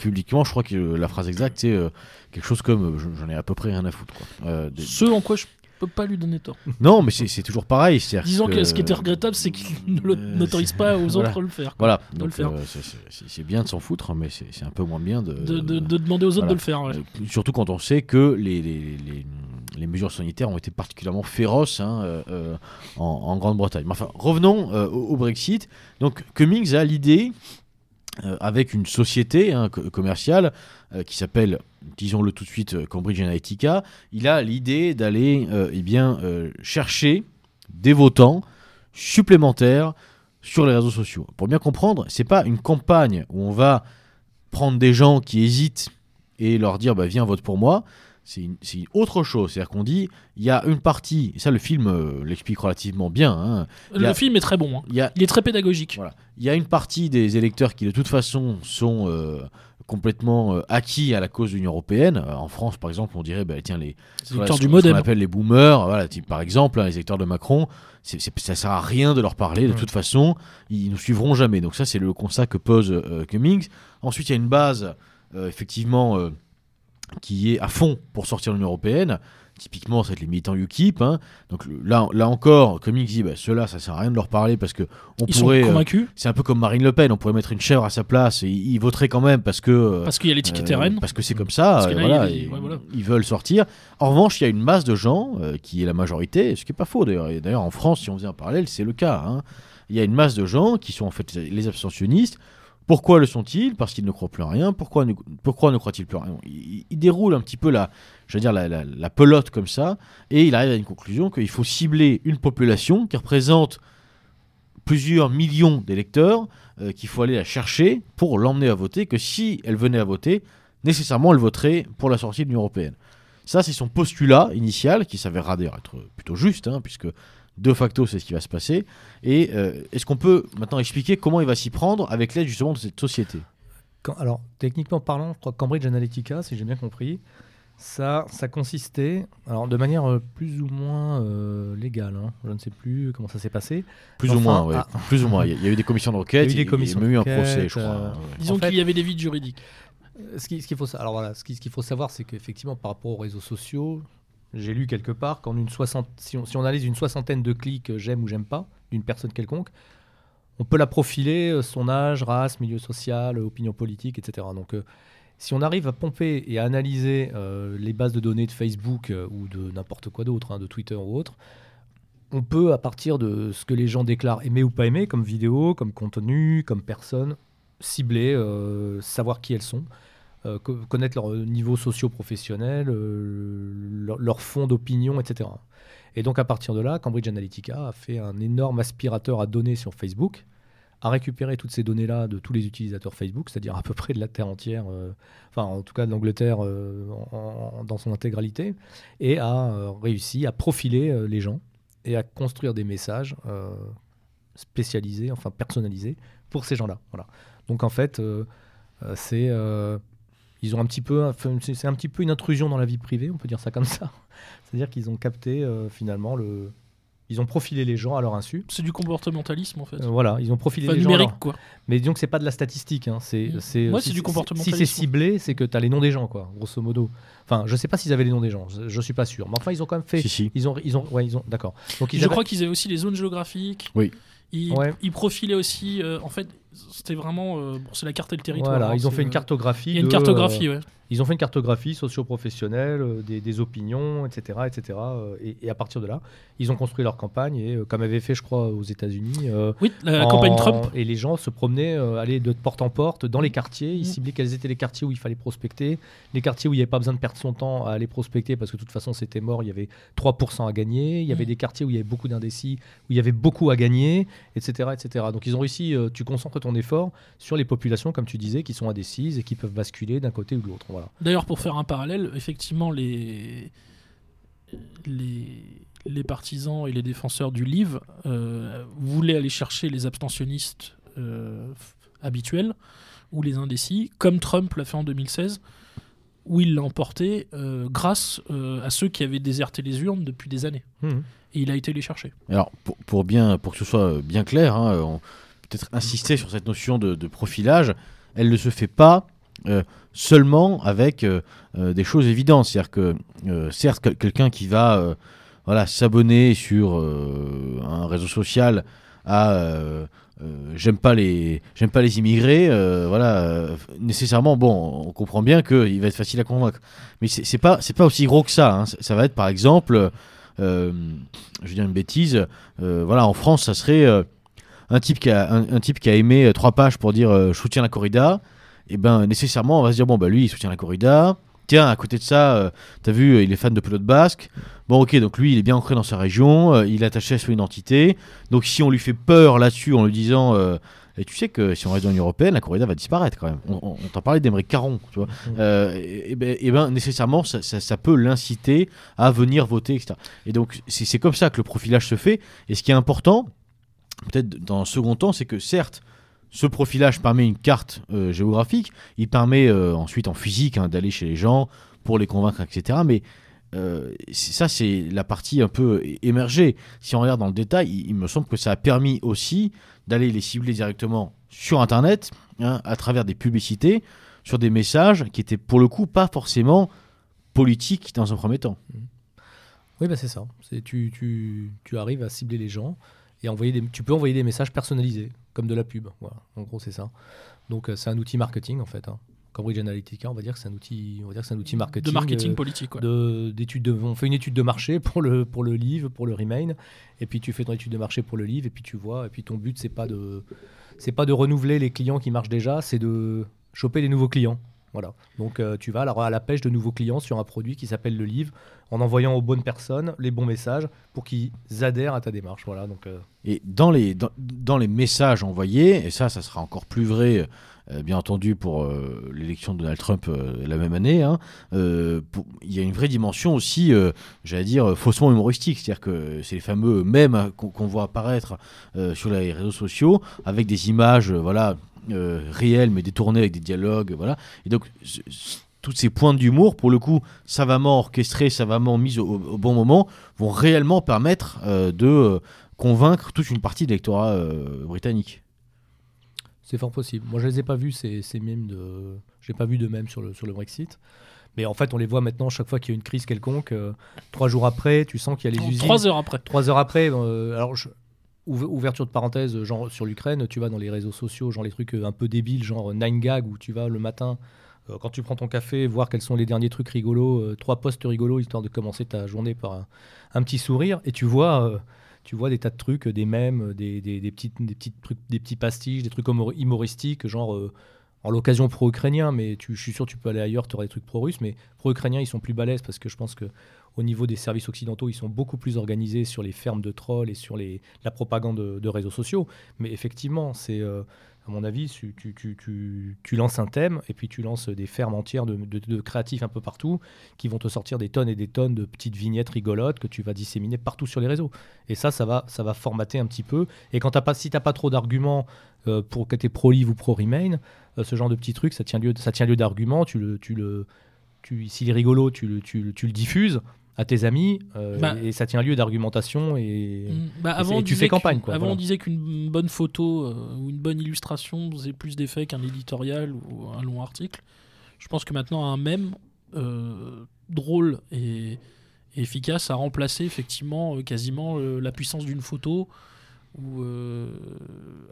publiquement, je crois que la phrase exacte, c'est quelque chose comme j'en ai à peu près rien à foutre, quoi. Ce en quoi je peux pas lui donner tort. Non, mais c'est toujours pareil. Disons que ce qui était regrettable, c'est qu'il n'autorise pas aux autres de le faire. Voilà, donc, le faire. C'est bien de s'en foutre, mais c'est un peu moins bien de demander aux autres de le faire. Ouais. Surtout quand on sait que les mesures sanitaires ont été particulièrement féroces en Grande-Bretagne. Mais enfin, revenons au Brexit. Donc, Cummings a l'idée, avec une société commerciale qui s'appelle, disons-le tout de suite, Cambridge Analytica, il a l'idée d'aller chercher des votants supplémentaires sur les réseaux sociaux. Pour bien comprendre, c'est pas une campagne où on va prendre des gens qui hésitent et leur dire viens vote pour moi. C'est autre chose, c'est-à-dire qu'on dit il y a une partie, et ça le film l'explique relativement bien, hein. Le film est très bon, hein. Il est très pédagogique. Voilà. Il y a une partie des électeurs qui de toute façon sont complètement acquis à la cause de l'Union européenne. En France, par exemple, on dirait ce qu'on appelle les boomers, voilà, par exemple, hein, les électeurs de Macron, ça ne sert à rien de leur parler, de toute façon, ils ne nous suivront jamais. Donc ça, c'est le constat que pose Cummings. Ensuite, il y a une base, effectivement, qui est à fond pour sortir de l'Union européenne. Typiquement, ça va être les militants UKIP. Hein. Donc là encore, Cummings dit, ceux-là, ça sert à rien de leur parler parce que ils sont convaincus. C'est un peu comme Marine Le Pen. On pourrait mettre une chèvre à sa place et ils voteraient quand même parce qu'il y a l'étiquette RN. Parce que c'est comme ça. Ils veulent sortir. En revanche, il y a une masse de gens qui est la majorité, ce qui est pas faux d'ailleurs. Et d'ailleurs, en France, si on faisait un parallèle, c'est le cas. Hein. Il y a une masse de gens qui sont en fait les abstentionnistes. Pourquoi le sont-ils ? Parce qu'ils ne croient plus à rien. Pourquoi ne croient-ils plus à rien ? Il déroule un petit peu la pelote comme ça, et il arrive à une conclusion qu'il faut cibler une population qui représente plusieurs millions d'électeurs, qu'il faut aller la chercher pour l'emmener à voter, que si elle venait à voter, nécessairement elle voterait pour la sortie de l'Union européenne. Ça, c'est son postulat initial, qui s'avérera d'ailleurs être plutôt juste, hein, puisque de facto, c'est ce qui va se passer. Et est-ce qu'on peut maintenant expliquer comment il va s'y prendre avec l'aide justement de cette société ? Alors, techniquement parlant, je crois que Cambridge Analytica, si j'ai bien compris, ça consistait, alors de manière plus ou moins légale, hein, je ne sais plus comment ça s'est passé. Plus ou moins, il y a eu des commissions d'enquête, il y a eu un procès, je crois. Disons qu'il y avait des vides juridiques. Ce qu'il faut savoir, c'est qu'effectivement, par rapport aux réseaux sociaux, j'ai lu quelque part qu'en si on analyse une soixantaine de clics j'aime ou j'aime pas d'une personne quelconque, on peut la profiler son âge, race, milieu social, opinion politique, etc. Donc si on arrive à pomper et à analyser les bases de données de Facebook ou de n'importe quoi d'autre, hein, de Twitter ou autre, on peut à partir de ce que les gens déclarent aimer ou pas aimer, comme vidéo, comme contenu, comme personne, cibler, savoir qui elles sont. Connaître leur niveau socio-professionnel, leur fond d'opinion, etc. Et donc à partir de là, Cambridge Analytica a fait un énorme aspirateur à données sur Facebook, a récupéré toutes ces données-là de tous les utilisateurs Facebook, c'est-à-dire à peu près de la Terre entière, en tout cas de l'Angleterre dans son intégralité, et a réussi à profiler les gens et à construire des messages spécialisés, enfin personnalisés, pour ces gens-là. Voilà. Donc en fait, ils ont c'est un petit peu une intrusion dans la vie privée, on peut dire ça comme ça. C'est-à-dire qu'ils ont capté finalement ils ont profilé les gens à leur insu. C'est du comportementalisme en fait. Voilà, ils ont profilé les gens. Numérique quoi. Mais donc c'est pas de la statistique, hein. C'est du comportementalisme. Si c'est ciblé, c'est que t'as les noms des gens quoi, grosso modo. Enfin, je sais pas s'ils avaient les noms des gens, je suis pas sûr. Mais enfin, ils ont quand même fait. Si. Ils ont, d'accord. Donc je crois qu'ils avaient aussi les zones géographiques. Oui. Ils profilaient aussi, en fait, c'était vraiment, c'est la carte et le territoire. Voilà, ils ont fait une cartographie. Il y a une cartographie, ouais. Ils ont fait une cartographie socio-professionnelle, des opinions, etc. Et à partir de là, ils ont construit leur campagne, et comme avait fait, je crois, aux États-Unis. La campagne Trump. Et les gens se promenaient, allaient de porte en porte dans les quartiers, ils ciblaient quels étaient les quartiers où il fallait prospecter, les quartiers où il n'y avait pas besoin de perdre son temps à aller prospecter parce que de toute façon c'était mort, il y avait 3% à gagner, il y avait des quartiers où il y avait beaucoup d'indécis, où il y avait beaucoup à gagner, etc. Donc ils ont réussi, tu concentres ton effort sur les populations, comme tu disais, qui sont indécises et qui peuvent basculer d'un côté ou de l'autre. Voilà. D'ailleurs, pour faire un parallèle, effectivement, les partisans et les défenseurs du Leave voulaient aller chercher les abstentionnistes habituels ou les indécis, comme Trump l'a fait en 2016, où il l'a emporté grâce à ceux qui avaient déserté les urnes depuis des années. Et il a été les chercher. Alors, pour que ce soit bien clair, hein, on peut-être insister sur cette notion de profilage. Elle ne se fait pas seulement avec des choses évidentes. C'est-à-dire que, certes, quelqu'un qui va s'abonner sur un réseau social à j'aime pas les immigrés, nécessairement, on comprend bien qu'il va être facile à convaincre. Mais c'est pas aussi gros que ça, hein. Ça va être, par exemple, je vais dire une bêtise, en France, ça serait un type qui a aimé 3 pages pour dire je soutiens la corrida, et nécessairement on va se dire lui il soutient la corrida. Tiens, à côté de ça, t'as vu, il est fan de pelote basque. Bon, ok, donc lui, il est bien ancré dans sa région, il est attaché à son identité. Donc si on lui fait peur là-dessus en lui disant Et tu sais que si on reste dans l'Union européenne, la corrida va disparaître quand même. On t'en parlait d'Aymeric Caron, tu vois. Et ben nécessairement, ça peut l'inciter à venir voter, etc. Et donc c'est comme ça que le profilage se fait. Et ce qui est important, peut-être dans un second temps, c'est que certes, ce profilage permet une carte géographique, il permet ensuite en physique d'aller chez les gens pour les convaincre, etc. Mais c'est la partie un peu émergée. Si on regarde dans le détail, il me semble que ça a permis aussi d'aller les cibler directement sur Internet, à travers des publicités, sur des messages qui étaient pour le coup pas forcément politiques dans un premier temps. Oui, bah c'est ça. Tu arrives à cibler les gens et tu peux envoyer des messages personnalisés, comme de la pub. Voilà. En gros, c'est ça. Donc, c'est un outil marketing, en fait. Cambridge Analytica, on va dire que c'est un outil, marketing. De marketing politique, ouais. On fait une étude de marché pour le livre, pour le Remain, et puis tu fais ton étude de marché pour le livre, et puis tu vois, et puis ton but, c'est pas de renouveler les clients qui marchent déjà, c'est de choper des nouveaux clients. Voilà. Donc, tu vas à la pêche de nouveaux clients sur un produit qui s'appelle le livre, en envoyant aux bonnes personnes les bons messages pour qu'ils adhèrent à ta démarche. Voilà, donc, Et dans les messages envoyés, et ça sera encore plus vrai, bien entendu, pour l'élection de Donald Trump la même année, il y a une vraie dimension aussi, faussement humoristique. C'est-à-dire que c'est les fameux mèmes qu'on voit apparaître sur les réseaux sociaux, avec des images réelles, mais détournées avec des dialogues. Voilà. Et donc, toutes ces pointes d'humour, pour le coup, savamment orchestrées, savamment mises au bon moment, vont réellement permettre de convaincre toute une partie de l'électorat britannique. C'est fort possible. Moi, je ne les ai pas vus, ces mèmes de... Je n'ai pas vu de mèmes sur le Brexit. Mais en fait, on les voit maintenant chaque fois qu'il y a une crise quelconque. 3 jours après, tu sens qu'il y a les usines. 3 heures après. 3 heures après. Ouverture de parenthèse, genre sur l'Ukraine, tu vas dans les réseaux sociaux, genre les trucs un peu débiles, genre 9gag, où tu vas le matin, quand tu prends ton café, voir quels sont les derniers trucs rigolos, 3 posts rigolos, histoire de commencer ta journée par un petit sourire. Et tu vois... Tu vois des tas de trucs, des mèmes, des petits pastiches, des trucs humoristiques, genre en l'occasion pro-ukrainien, mais je suis sûr que tu peux aller ailleurs, tu auras des trucs pro-russes, mais pro-ukrainiens, ils sont plus balèzes parce que je pense qu'au niveau des services occidentaux, ils sont beaucoup plus organisés sur les fermes de trolls et sur la propagande de réseaux sociaux. Mais effectivement, c'est, à mon avis, tu lances un thème et puis tu lances des fermes entières de créatifs un peu partout qui vont te sortir des tonnes et des tonnes de petites vignettes rigolotes que tu vas disséminer partout sur les réseaux. Et ça va formater un petit peu. Et si tu n'as pas trop d'arguments pour que tu es pro-Leave ou pro-Remain, ce genre de petit truc, ça tient lieu d'arguments. S'il est rigolo, tu le diffuses à tes amis, et ça tient lieu d'argumentation et tu fais campagne. On disait qu'une bonne photo ou une bonne illustration faisait plus d'effet qu'un éditorial ou un long article. Je pense que maintenant, un mème drôle et efficace a remplacé effectivement quasiment la puissance d'une photo.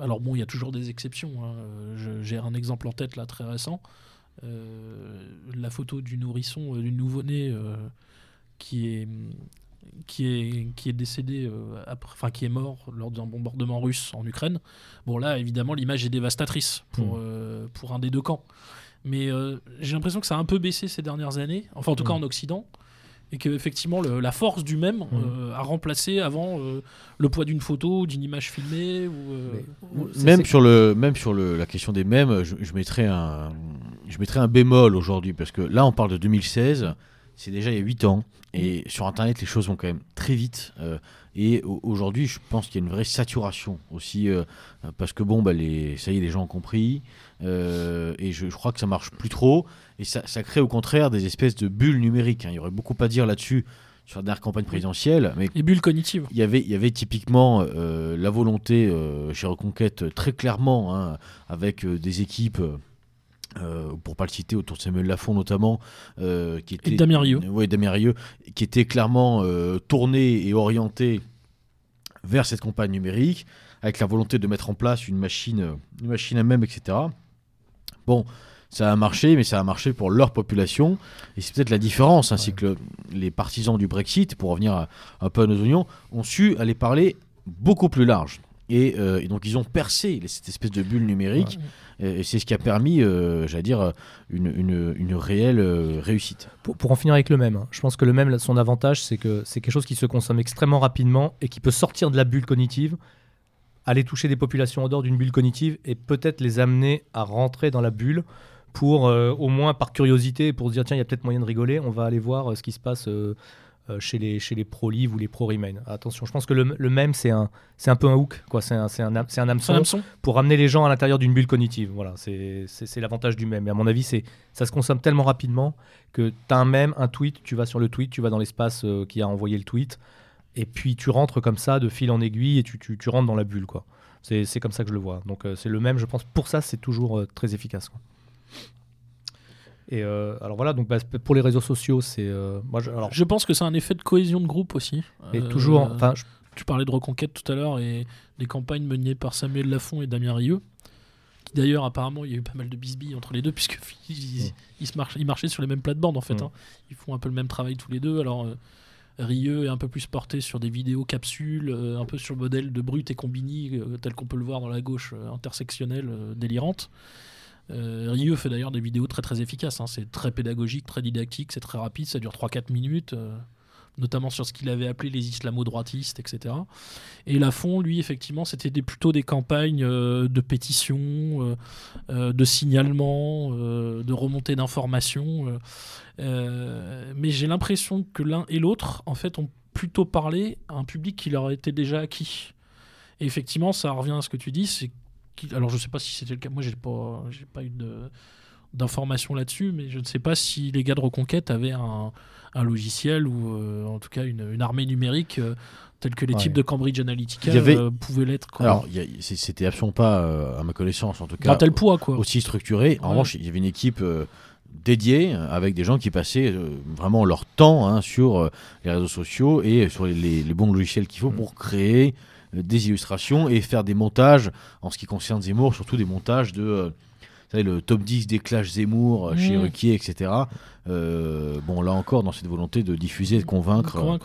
Alors bon, il y a toujours des exceptions. J'ai un exemple en tête là, très récent. La photo du nourrisson, du nouveau-né... Qui est décédé qui est mort lors d'un bombardement russe en Ukraine. Bon là évidemment l'image est dévastatrice pour un des deux camps. Mais j'ai l'impression que ça a un peu baissé ces dernières années, en tout cas en Occident, et que effectivement la force du mème a remplacé avant le poids d'une photo, d'une image filmée la question des mèmes, je mettrais un bémol aujourd'hui parce que là on parle de 2016. C'est déjà il y a 8 ans, et sur Internet, les choses vont quand même très vite. Et aujourd'hui, je pense qu'il y a une vraie saturation aussi, parce que les gens ont compris, et je crois que ça marche plus trop, et ça crée au contraire des espèces de bulles numériques. Il y aurait beaucoup à dire là-dessus sur la dernière campagne présidentielle. Mais les bulles cognitives. Il y avait typiquement la volonté chez Reconquête, très clairement, avec des équipes... pour pas le citer, autour de Samuel Lafond notamment, qui était, et Damien Rieu. Ouais, Damien Rieu, qui était clairement tourné et orienté vers cette campagne numérique, avec la volonté de mettre en place une machine à mèmes, etc. Bon, ça a marché, mais ça a marché pour leur population, et c'est peut-être la différence, c'est que les partisans du Brexit, pour revenir un peu à nos oignons, ont su aller parler beaucoup plus large. Et donc ils ont percé cette espèce de bulle numérique, et c'est ce qui a permis, une réelle réussite. Pour en finir avec le mème, je pense que le mème, son avantage, c'est que c'est quelque chose qui se consomme extrêmement rapidement et qui peut sortir de la bulle cognitive aller toucher des populations en dehors d'une bulle cognitive et peut-être les amener à rentrer dans la bulle pour au moins par curiosité, pour se dire tiens, il y a peut-être moyen de rigoler, on va aller voir ce qui se passe chez les pro-live ou les pro-remain. Attention, je pense que le mème, c'est un peu un hook, quoi. C'est un hameçon pour amener les gens à l'intérieur d'une bulle cognitive. Voilà, c'est l'avantage du mème. Et à mon avis, ça se consomme tellement rapidement que tu as un mème, un tweet, tu vas sur le tweet, tu vas dans l'espace qui a envoyé le tweet, et puis tu rentres comme ça de fil en aiguille et tu rentres dans la bulle, quoi. C'est comme ça que je le vois. Donc c'est le mème, je pense, pour ça, c'est toujours très efficace, quoi. Et alors voilà, donc pour les réseaux sociaux, c'est. Je pense que c'est un effet de cohésion de groupe aussi. Et toujours. Tu parlais de Reconquête tout à l'heure et des campagnes menées par Samuel Lafont et Damien Rieu. Qui d'ailleurs, apparemment, il y a eu pas mal de bisbilles entre les deux, puisqu'ils ils marchaient sur les mêmes plates-bandes en fait. Hein. Ils font un peu le même travail tous les deux. Alors Rieu est un peu plus porté sur des vidéos capsules, un peu sur le modèle de Brut et Combini, tel qu'on peut le voir dans la gauche intersectionnelle délirante. Rieu fait d'ailleurs des vidéos très très efficaces, hein. C'est très pédagogique, très didactique, c'est très rapide, ça dure 3-4 minutes, notamment sur ce qu'il avait appelé les islamo-droitistes, etc. Et Lafont, lui, effectivement, c'était plutôt des campagnes de pétition, de signalement, de remontée d'informations. Mais j'ai l'impression que l'un et l'autre, en fait, ont plutôt parlé à un public qui leur était déjà acquis. Et effectivement, ça revient à ce que tu dis, c'est alors je ne sais pas si c'était le cas, moi j'ai pas eu d'informations là-dessus, mais je ne sais pas si les gars de Reconquête avaient un logiciel ou en tout cas une armée numérique telle que les types de Cambridge Analytica pouvaient l'être. Quoi. Alors c'était absolument pas, à ma connaissance en tout cas, tel poids, quoi. Aussi structuré. En revanche, il y avait une équipe dédiée avec des gens qui passaient vraiment leur temps sur les réseaux sociaux et sur les bons logiciels qu'il faut pour créer des illustrations et faire des montages en ce qui concerne Zemmour, surtout des montages de le top 10 des clashs Zemmour chez Ruquier, etc. Là encore, dans cette volonté de diffuser, de convaincre.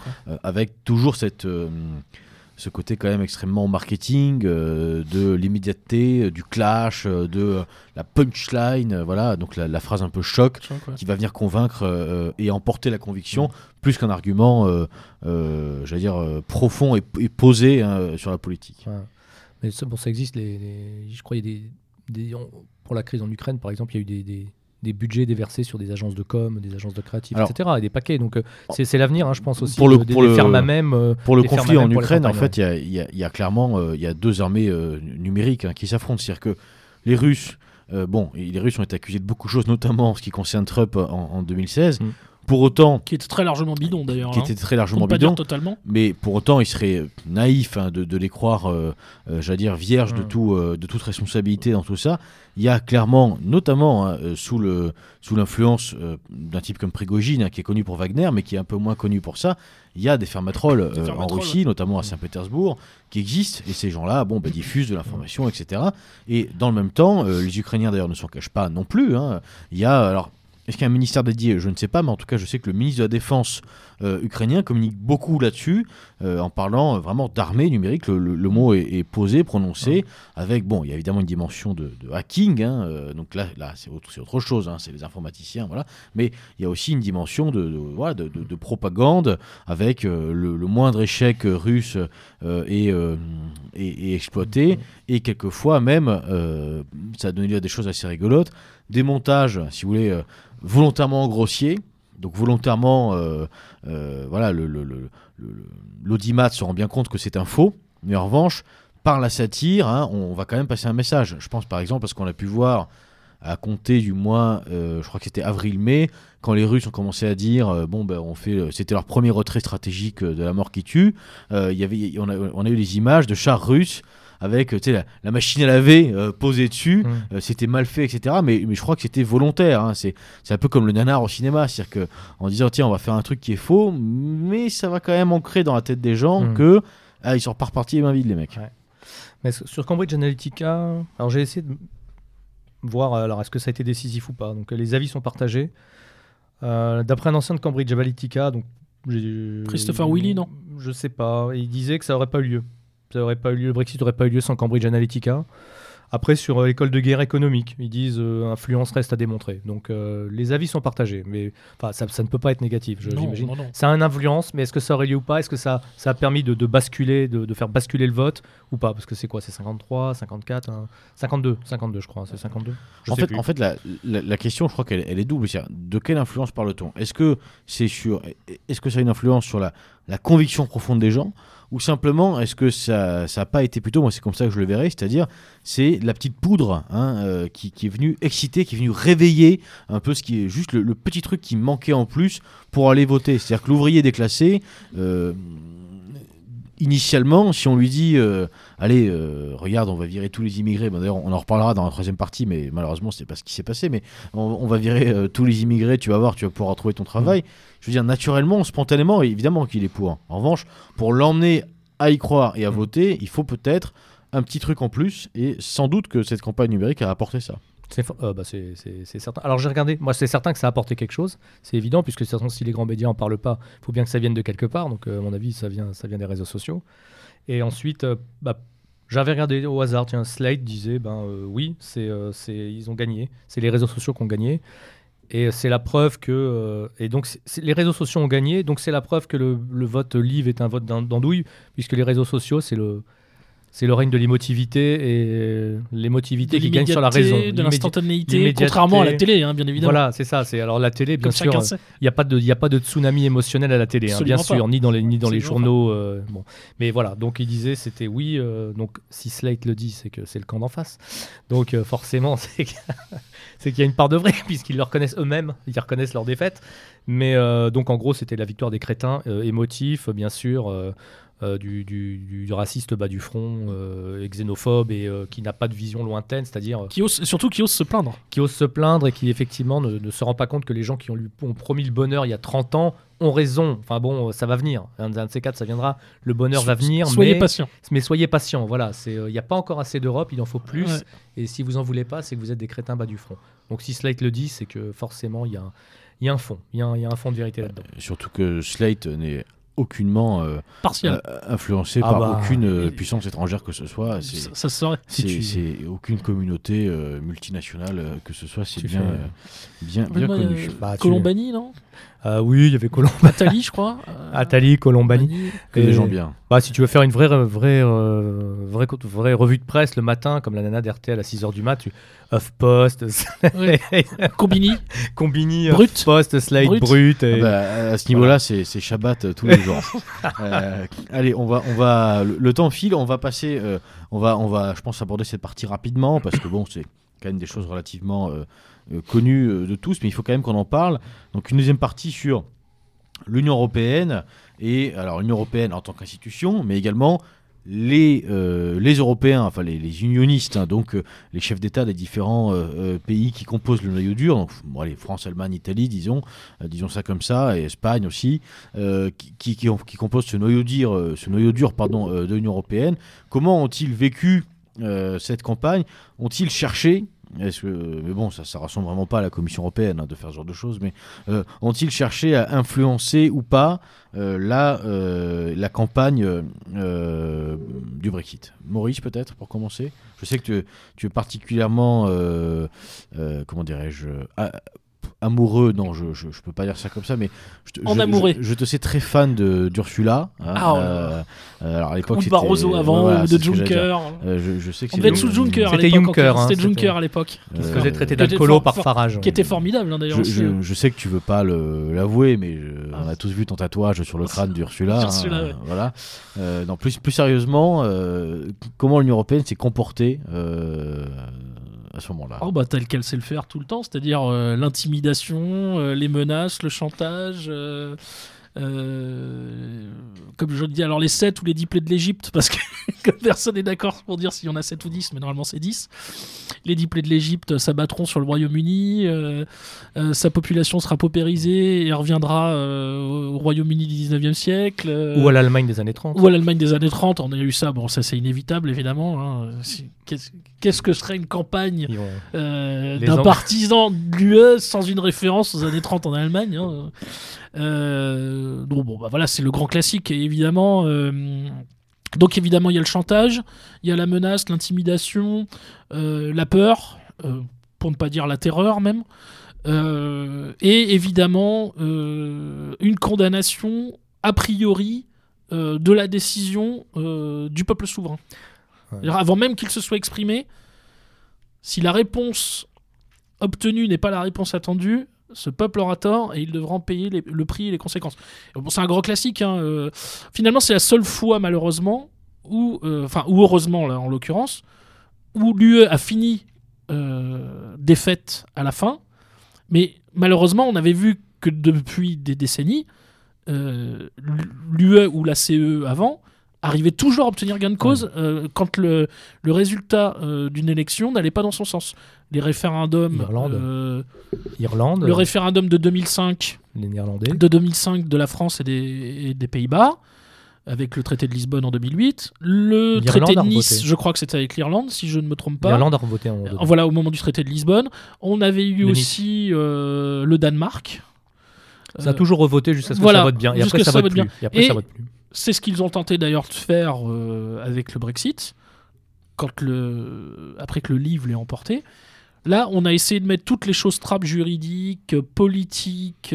Avec toujours ce côté quand même extrêmement marketing, de l'immédiateté, du clash, de la punchline, donc la phrase un peu choc qui va venir convaincre et emporter la conviction, plus qu'un argument, profond et posé sur la politique. Ouais. Mais ça existe, je crois, pour la crise en Ukraine, par exemple, il y a eu des budgets déversés sur des agences de com, des agences de créatifs, etc. Et des paquets. Donc c'est l'avenir, je pense aussi. Pour le fermes à même. Pour le conflit en Ukraine, en fait, il y a clairement deux armées numériques qui s'affrontent. C'est-à-dire que les Russes, les Russes ont été accusés de beaucoup de choses, notamment en ce qui concerne Trump en 2016. Pour autant, qui était très largement bidon d'ailleurs. Qui était très largement bidon. Totalement. Mais pour autant, il serait naïf de les croire, vierges de toute responsabilité dans tout ça. Il y a clairement, notamment sous l'influence d'un type comme Prigogine, qui est connu pour Wagner, mais qui est un peu moins connu pour ça. Il y a des fermatrolles en Russie, notamment à Saint-Pétersbourg, qui existent. Et ces gens-là, diffusent de l'information, etc. Et dans le même temps, les Ukrainiens d'ailleurs ne s'en cachent pas non plus. Il y a Est-ce qu'il y a un ministère dédié ? Je ne sais pas, mais en tout cas, je sais que le ministre de la Défense ukrainien communique beaucoup là-dessus, en parlant vraiment d'armée numérique. Le mot est posé, prononcé, avec, il y a évidemment une dimension de hacking, donc là c'est autre chose, c'est les informaticiens, mais il y a aussi une dimension de propagande, avec le moindre échec russe est exploité, et quelquefois même, ça a donné lieu à des choses assez rigolotes, des montages, si vous voulez, volontairement grossiers, donc volontairement, l'audimat se rend bien compte que c'est un faux, mais en revanche, par la satire, on va quand même passer un message. Je pense par exemple à ce qu'on a pu voir à compter du mois, je crois que c'était avril-mai, quand les Russes ont commencé à dire, c'était leur premier retrait stratégique de la mort qui tue. On a eu des images de chars russes avec la machine à laver posée dessus, c'était mal fait, etc. Mais je crois que c'était volontaire. C'est un peu comme le nanar au cinéma, c'est-à-dire qu'en disant tiens, on va faire un truc qui est faux, mais ça va quand même ancrer dans la tête des gens que ils sont pas repartis les mains vides, les mecs. Ouais. Mais sur Cambridge Analytica, alors j'ai essayé de voir est-ce que ça a été décisif ou pas. Donc les avis sont partagés. D'après un ancien de Cambridge Analytica, donc Christopher Willey, non ? Je sais pas. Il disait que ça aurait pas eu lieu. Le Brexit n'aurait pas eu lieu sans Cambridge Analytica. Après, sur l'école de guerre économique, ils disent influence reste à démontrer. Donc, les avis sont partagés. Mais ça ne peut pas être négatif, j'imagine. Non. Ça a une influence, mais est-ce que ça aurait lieu ou pas ? Est-ce que ça a permis de basculer, de faire basculer le vote ou pas ? Parce que c'est quoi ? C'est 53, 54, 52, je crois. C'est 52. En fait, la question, je crois qu'elle est double. C'est-à-dire, de quelle influence parle-t-on ? Est-ce que ça a une influence sur la conviction profonde des gens ? Ou simplement, est-ce que ça n'a pas été plutôt, moi c'est comme ça que je le verrais, c'est-à-dire c'est la petite poudre qui est venue exciter, qui est venue réveiller un peu ce qui est juste le petit truc qui manquait en plus pour aller voter. C'est-à-dire que l'ouvrier déclassé, initialement, si on lui dit allez, regarde, on va virer tous les immigrés, ben, d'ailleurs on en reparlera dans la troisième partie, mais malheureusement c'est pas ce qui s'est passé, mais on va virer tous les immigrés, tu vas voir, tu vas pouvoir retrouver ton travail. Je veux dire, naturellement, spontanément, évidemment qu'il est pour. En revanche, pour l'emmener à y croire et à voter, il faut peut-être un petit truc en plus, et sans doute que cette campagne numérique a apporté ça. C'est certain. Alors j'ai regardé, moi c'est certain que ça a apporté quelque chose, c'est évident, puisque de toute façon si les grands médias en parlent pas, il faut bien que ça vienne de quelque part, donc à mon avis ça vient des réseaux sociaux. Et ensuite, j'avais regardé au hasard, tiens, Slate disait, oui, ils ont gagné, c'est les réseaux sociaux qui ont gagné, et c'est la preuve que, et donc les réseaux sociaux ont gagné, donc c'est la preuve que le vote Leave est un vote d'andouille, puisque les réseaux sociaux c'est le règne de l'émotivité et l'émotivité qui gagne sur la raison. De l'instantanéité, contrairement à la télé, hein, bien évidemment. Voilà, c'est ça. Alors la télé, bien sûr, il n'y a pas de tsunami émotionnel à la télé, hein, bien sûr, ni dans les journaux. Bon. Mais voilà, donc il disait, c'était oui. Donc si Slate le dit, c'est que c'est le camp d'en face. Donc forcément, c'est qu'il y a une part de vrai, puisqu'ils le reconnaissent eux-mêmes, ils reconnaissent leur défaite. Mais donc en gros, c'était la victoire des crétins émotifs, bien sûr. Du raciste bas du front, xénophobe et qui n'a pas de vision lointaine, c'est-à-dire... Qui ose se plaindre. Qui ose se plaindre et qui, effectivement, ne se rend pas compte que les gens qui ont promis le bonheur il y a 30 ans ont raison. Enfin bon, ça va venir. Un de ces quatre, ça viendra. Le bonheur va venir, soyez patients. Voilà, il n'y a pas encore assez d'Europe, il en faut plus. Ouais. Et si vous n'en voulez pas, c'est que vous êtes des crétins bas du front. Donc si Slate le dit, c'est que forcément, il y a un fond. Il y a un fond de vérité là-dedans. Surtout que Slate n'est... aucunement influencé par aucune puissance étrangère que ce soit. Ça serait. C'est aucune communauté multinationale que ce soit. C'est bien connu. Colombani, non ? Oui, il y avait Colombani. Attali, je crois. Attali, Colombani. Que des gens bien. Si tu veux faire une vraie revue de presse le matin, comme la nana d'RTL à 6h du mat, HuffPost, Combini, HuffPost, Slate, Brut. À ce niveau-là, c'est Shabbat tous les jours. Allez, on va. Le temps file, on va passer. On va, je pense, aborder cette partie rapidement parce que bon, c'est quand même des choses relativement connues de tous, mais il faut quand même qu'on en parle. Donc une deuxième partie sur l'Union européenne et alors l'Union européenne en tant qu'institution, mais également les Européens, enfin les unionistes, hein, donc les chefs d'État des différents pays qui composent le noyau dur, donc France, Allemagne, Italie, disons ça comme ça, et Espagne aussi, qui composent ce noyau dur, de l'Union européenne. Comment ont-ils vécu cette campagne ? Ont-ils cherché ? Mais bon, ça ressemble vraiment pas à la Commission européenne, hein, de faire ce genre de choses, mais ont-ils cherché à influencer ou pas la campagne du Brexit ? Maurice, peut-être, pour commencer ? Je sais que tu es particulièrement, comment dirais-je, amoureux, non, je peux pas dire ça comme ça, mais je te sais très fan d'Ursula. Hein, alors à l'époque, c'était Barroso avant, voilà, ou de Juncker. Je sais que on devait être sous Juncker. C'était Juncker. C'était Juncker à l'époque. Qui se faisait traiter d'alcoolo par Farage. Qui était formidable, hein, d'ailleurs. Je sais que tu veux pas l'avouer, mais on a tous vu ton tatouage sur le crâne d'Ursula. Ursula, ouais. Voilà. Non, plus sérieusement, comment l'Union européenne s'est comportée à ce moment-là? Tel qu'elle sait le faire tout le temps, c'est-à-dire l'intimidation, les menaces, le chantage... comme je le dis, alors les 7 ou les 10 plaies de l'Égypte, parce que personne n'est d'accord pour dire s'il y en a 7 ou 10, mais normalement c'est 10. Les 10 plaies de l'Égypte s'abattront sur le Royaume-Uni, sa population sera paupérisée et reviendra au Royaume-Uni du 19e siècle. Ou à l'Allemagne des années 30. On a eu ça, ça c'est inévitable évidemment. Hein. Qu'est-ce que serait une campagne d'un partisan de l'UE sans une référence aux années 30 en Allemagne, hein. Donc voilà, c'est le grand classique. Et évidemment, Donc évidemment il y a le chantage, il y a la menace, l'intimidation, la peur, pour ne pas dire la terreur même, et évidemment une condamnation a priori de la décision du peuple souverain. Ouais. Avant même qu'il se soit exprimé, si la réponse obtenue n'est pas la réponse attendue, ce peuple aura tort et il devra en payer le prix et les conséquences. Bon, c'est un grand classique. Hein, finalement, c'est la seule fois, malheureusement, ou heureusement, là, en l'occurrence, où l'UE a fini défaite à la fin. Mais malheureusement, on avait vu que depuis des décennies, l'UE ou la CE avant arrivait toujours à obtenir gain de cause quand le résultat d'une élection n'allait pas dans son sens. Les référendums... Irlande. Le référendum de 2005... Les Néerlandais. De 2005 de la France et des Pays-Bas, avec le traité de Lisbonne en 2008. Le traité de Nice, je crois que c'était avec l'Irlande, si je ne me trompe pas. L'Irlande a voté en... Voilà, au moment du traité de Lisbonne. On avait eu aussi le Danemark. Ça a toujours revoté jusqu'à ce que ça vote bien. Et après, ça vote plus. C'est ce qu'ils ont tenté d'ailleurs de faire avec le Brexit, après que le Leave l'ait emporté. Là, on a essayé de mettre toutes les choses trappes juridiques, politiques...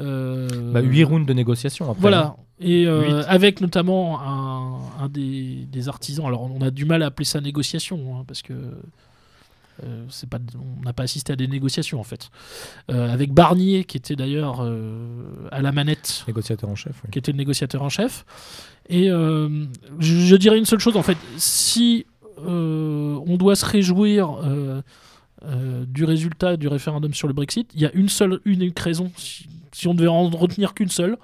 8 rounds de négociations après. Voilà, et avec notamment un des artisans. Alors, on a du mal à appeler ça négociation, hein, parce que... on n'a pas assisté à des négociations en fait, avec Barnier qui était d'ailleurs à la manette, négociateur en chef, oui. Qui était le négociateur en chef, et je dirais une seule chose en fait, si on doit se réjouir du résultat du référendum sur le Brexit, il y a une raison, si on devait en retenir qu'une seule,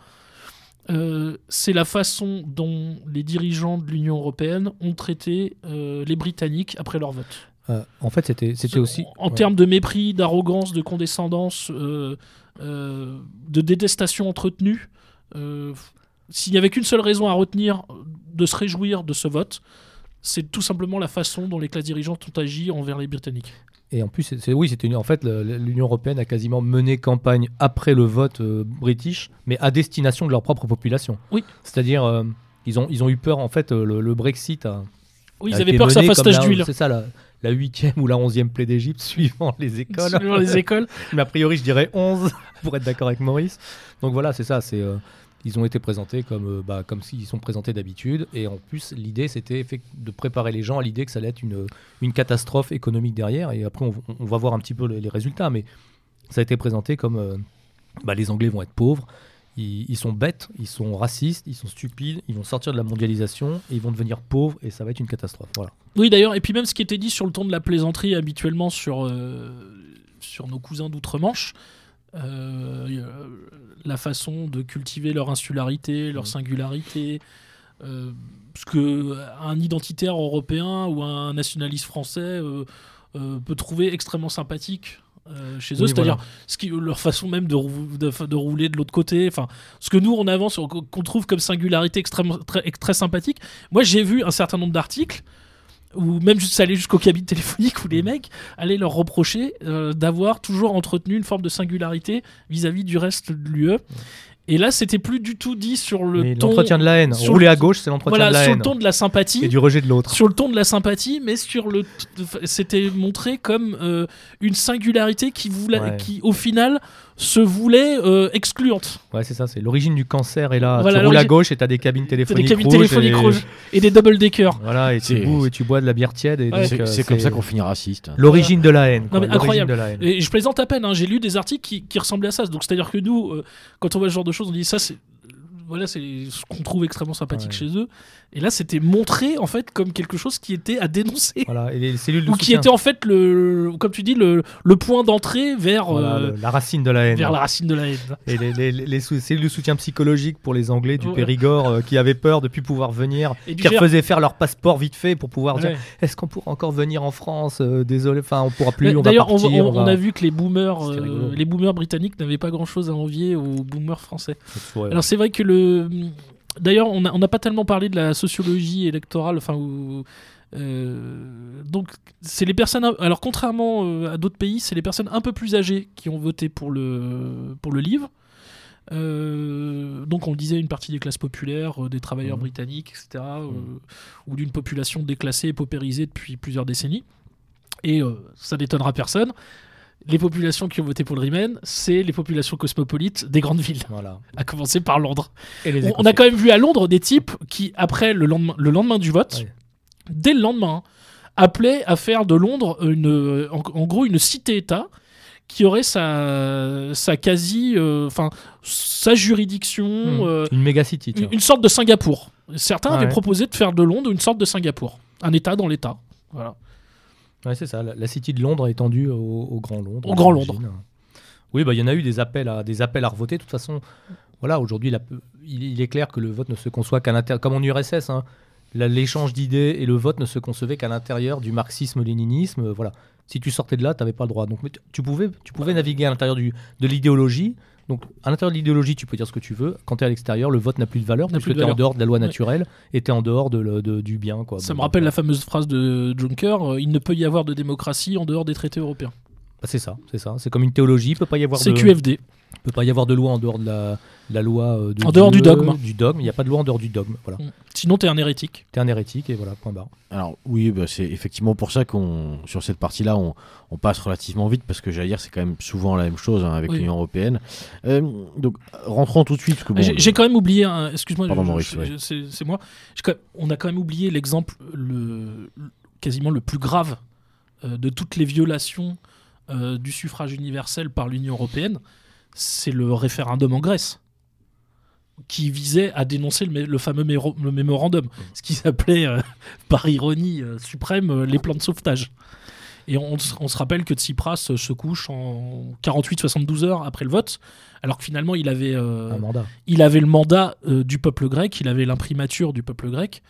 c'est la façon dont les dirigeants de l'Union européenne ont traité les Britanniques après leur vote. En fait, c'était aussi... En termes de mépris, d'arrogance, de condescendance, de détestation entretenue, s'il n'y avait qu'une seule raison à retenir de se réjouir de ce vote, c'est tout simplement la façon dont les classes dirigeantes ont agi envers les Britanniques. Et en plus, l'Union européenne a quasiment mené campagne après le vote british, mais à destination de leur propre population. Oui. C'est-à-dire, ils ont eu peur, en fait, le Brexit a... Oui, ils avaient peur que ça fasse tache d'huile. C'est ça, la 8e ou la 11e plaie d'Égypte, suivant les écoles. Mais a priori, je dirais 11, pour être d'accord avec Maurice. Donc voilà, c'est ça. Ils ont été présentés comme s'ils sont présentés d'habitude. Et en plus, l'idée, c'était de préparer les gens à l'idée que ça allait être une catastrophe économique derrière. Et après, on va voir un petit peu les résultats. Mais ça a été présenté comme les Anglais vont être pauvres. Ils sont bêtes, ils sont racistes, ils sont stupides, ils vont sortir de la mondialisation et ils vont devenir pauvres et ça va être une catastrophe. Voilà. Oui, d'ailleurs, et puis même ce qui était dit sur le ton de la plaisanterie habituellement sur nos cousins d'outre-Manche, la façon de cultiver leur insularité, leur singularité, parce qu'un identitaire européen ou un nationaliste français peut trouver extrêmement sympathique. Chez eux, c'est-à-dire leur façon même de rouler de l'autre côté, enfin, ce que nous on avance, qu'on trouve comme singularité extrêmement très sympathique. Moi j'ai vu un certain nombre d'articles où même ça allait jusqu'aux cabines téléphoniques où les mecs allaient leur reprocher d'avoir toujours entretenu une forme de singularité vis-à-vis du reste de l'UE. Et là, c'était plus du tout dit sur le ton... L'entretien de la haine. Rouler à gauche, c'est l'entretien de la haine. Sur le ton de la sympathie. Et du rejet de l'autre. Sur le ton de la sympathie, mais c'était montré comme une singularité qui, au final, se voulait excluante. Ouais, c'est ça. C'est l'origine du cancer. Et là, tu roules à gauche et t'as des cabines téléphoniques rouges. Et des double-deckers. Voilà, et tu bois de la bière tiède. Et c'est comme ça qu'on finit raciste. L'origine de la haine. Non, mais incroyable. Et je plaisante à peine. J'ai lu des articles qui ressemblaient à ça. Donc, c'est-à-dire que nous, quand on voit ce genre de choses, on dit ça, c'est ce qu'on trouve extrêmement sympathique chez eux. Et là, c'était montré en fait comme quelque chose qui était à dénoncer. Voilà, et les cellules de soutien. Ou qui était en fait comme tu dis, le point d'entrée vers la racine de la haine. La racine de la haine. Et les cellules de soutien psychologique pour les Anglais du Périgord qui avaient peur de ne plus pouvoir venir, qui refaisaient faire leur passeport vite fait pour pouvoir dire est-ce qu'on pourra encore venir en France ? Désolé, enfin on pourra plus. D'ailleurs, on va partir, on a vu que les boomers britanniques n'avaient pas grand-chose à envier aux boomers français. Alors c'est vrai que d'ailleurs, on n'a pas tellement parlé de la sociologie électorale. Enfin, donc, c'est les personnes. Alors, contrairement à d'autres pays, c'est les personnes un peu plus âgées qui ont voté pour le Leave. Donc on le disait, une partie des classes populaires, des travailleurs britanniques, etc., ou d'une population déclassée et paupérisée depuis plusieurs décennies. Et ça n'étonnera personne, les populations qui ont voté pour le Remain, c'est les populations cosmopolites des grandes villes, voilà. À commencer par Londres. On a quand même vu à Londres des types qui, après le lendemain du vote, dès le lendemain, appelaient à faire de Londres en gros une cité-État qui aurait sa juridiction. Une méga-city. Une sorte de Singapour. Certains avaient proposé de faire de Londres une sorte de Singapour. Un État dans l'État. Voilà. Ouais, c'est ça. La City de Londres est étendue au Grand Londres. Au Grand Londres. Oui, il y en a eu des appels à revoter. De toute façon, voilà, aujourd'hui, il est clair que le vote ne se conçoit qu'à l'intérieur. Comme en URSS, hein, l'échange d'idées et le vote ne se concevaient qu'à l'intérieur du marxisme-léninisme. Voilà. Si tu sortais de là, tu n'avais pas le droit. Donc, tu pouvais naviguer à l'intérieur de l'idéologie. Donc, à l'intérieur de l'idéologie, tu peux dire ce que tu veux. Quand tu es à l'extérieur, le vote n'a plus de valeur parce que tu es en dehors de la loi naturelle et tu es en dehors du bien. Quoi. Ça me rappelle la fameuse phrase de Juncker, il ne peut y avoir de démocratie en dehors des traités européens. Bah, c'est ça. C'est comme une théologie, il ne peut pas y avoir de... QFD. Il ne peut pas y avoir de loi en dehors de la loi... En dehors du dogme. Il n'y a pas de loi en dehors du dogme. Voilà. Sinon, tu es un hérétique. Et voilà, point barre. Alors oui, c'est effectivement pour ça qu'on, sur cette partie-là, on passe relativement vite, parce que j'allais dire, c'est quand même souvent la même chose hein, avec l'Union Européenne. Donc, rentrons tout de suite. Que, bon, j'ai quand même oublié... Excuse-moi, pardon, Maurice, c'est moi. On a quand même oublié l'exemple quasiment le plus grave de toutes les violations du suffrage universel par l'Union Européenne. C'est le référendum en Grèce qui visait à dénoncer le fameux mémorandum, ce qui s'appelait, par ironie suprême, les plans de sauvetage. Et on se rappelle que Tsipras se couche en 48-72 heures après le vote, alors que finalement il avait, le mandat du peuple grec, il avait l'imprimature du peuple grec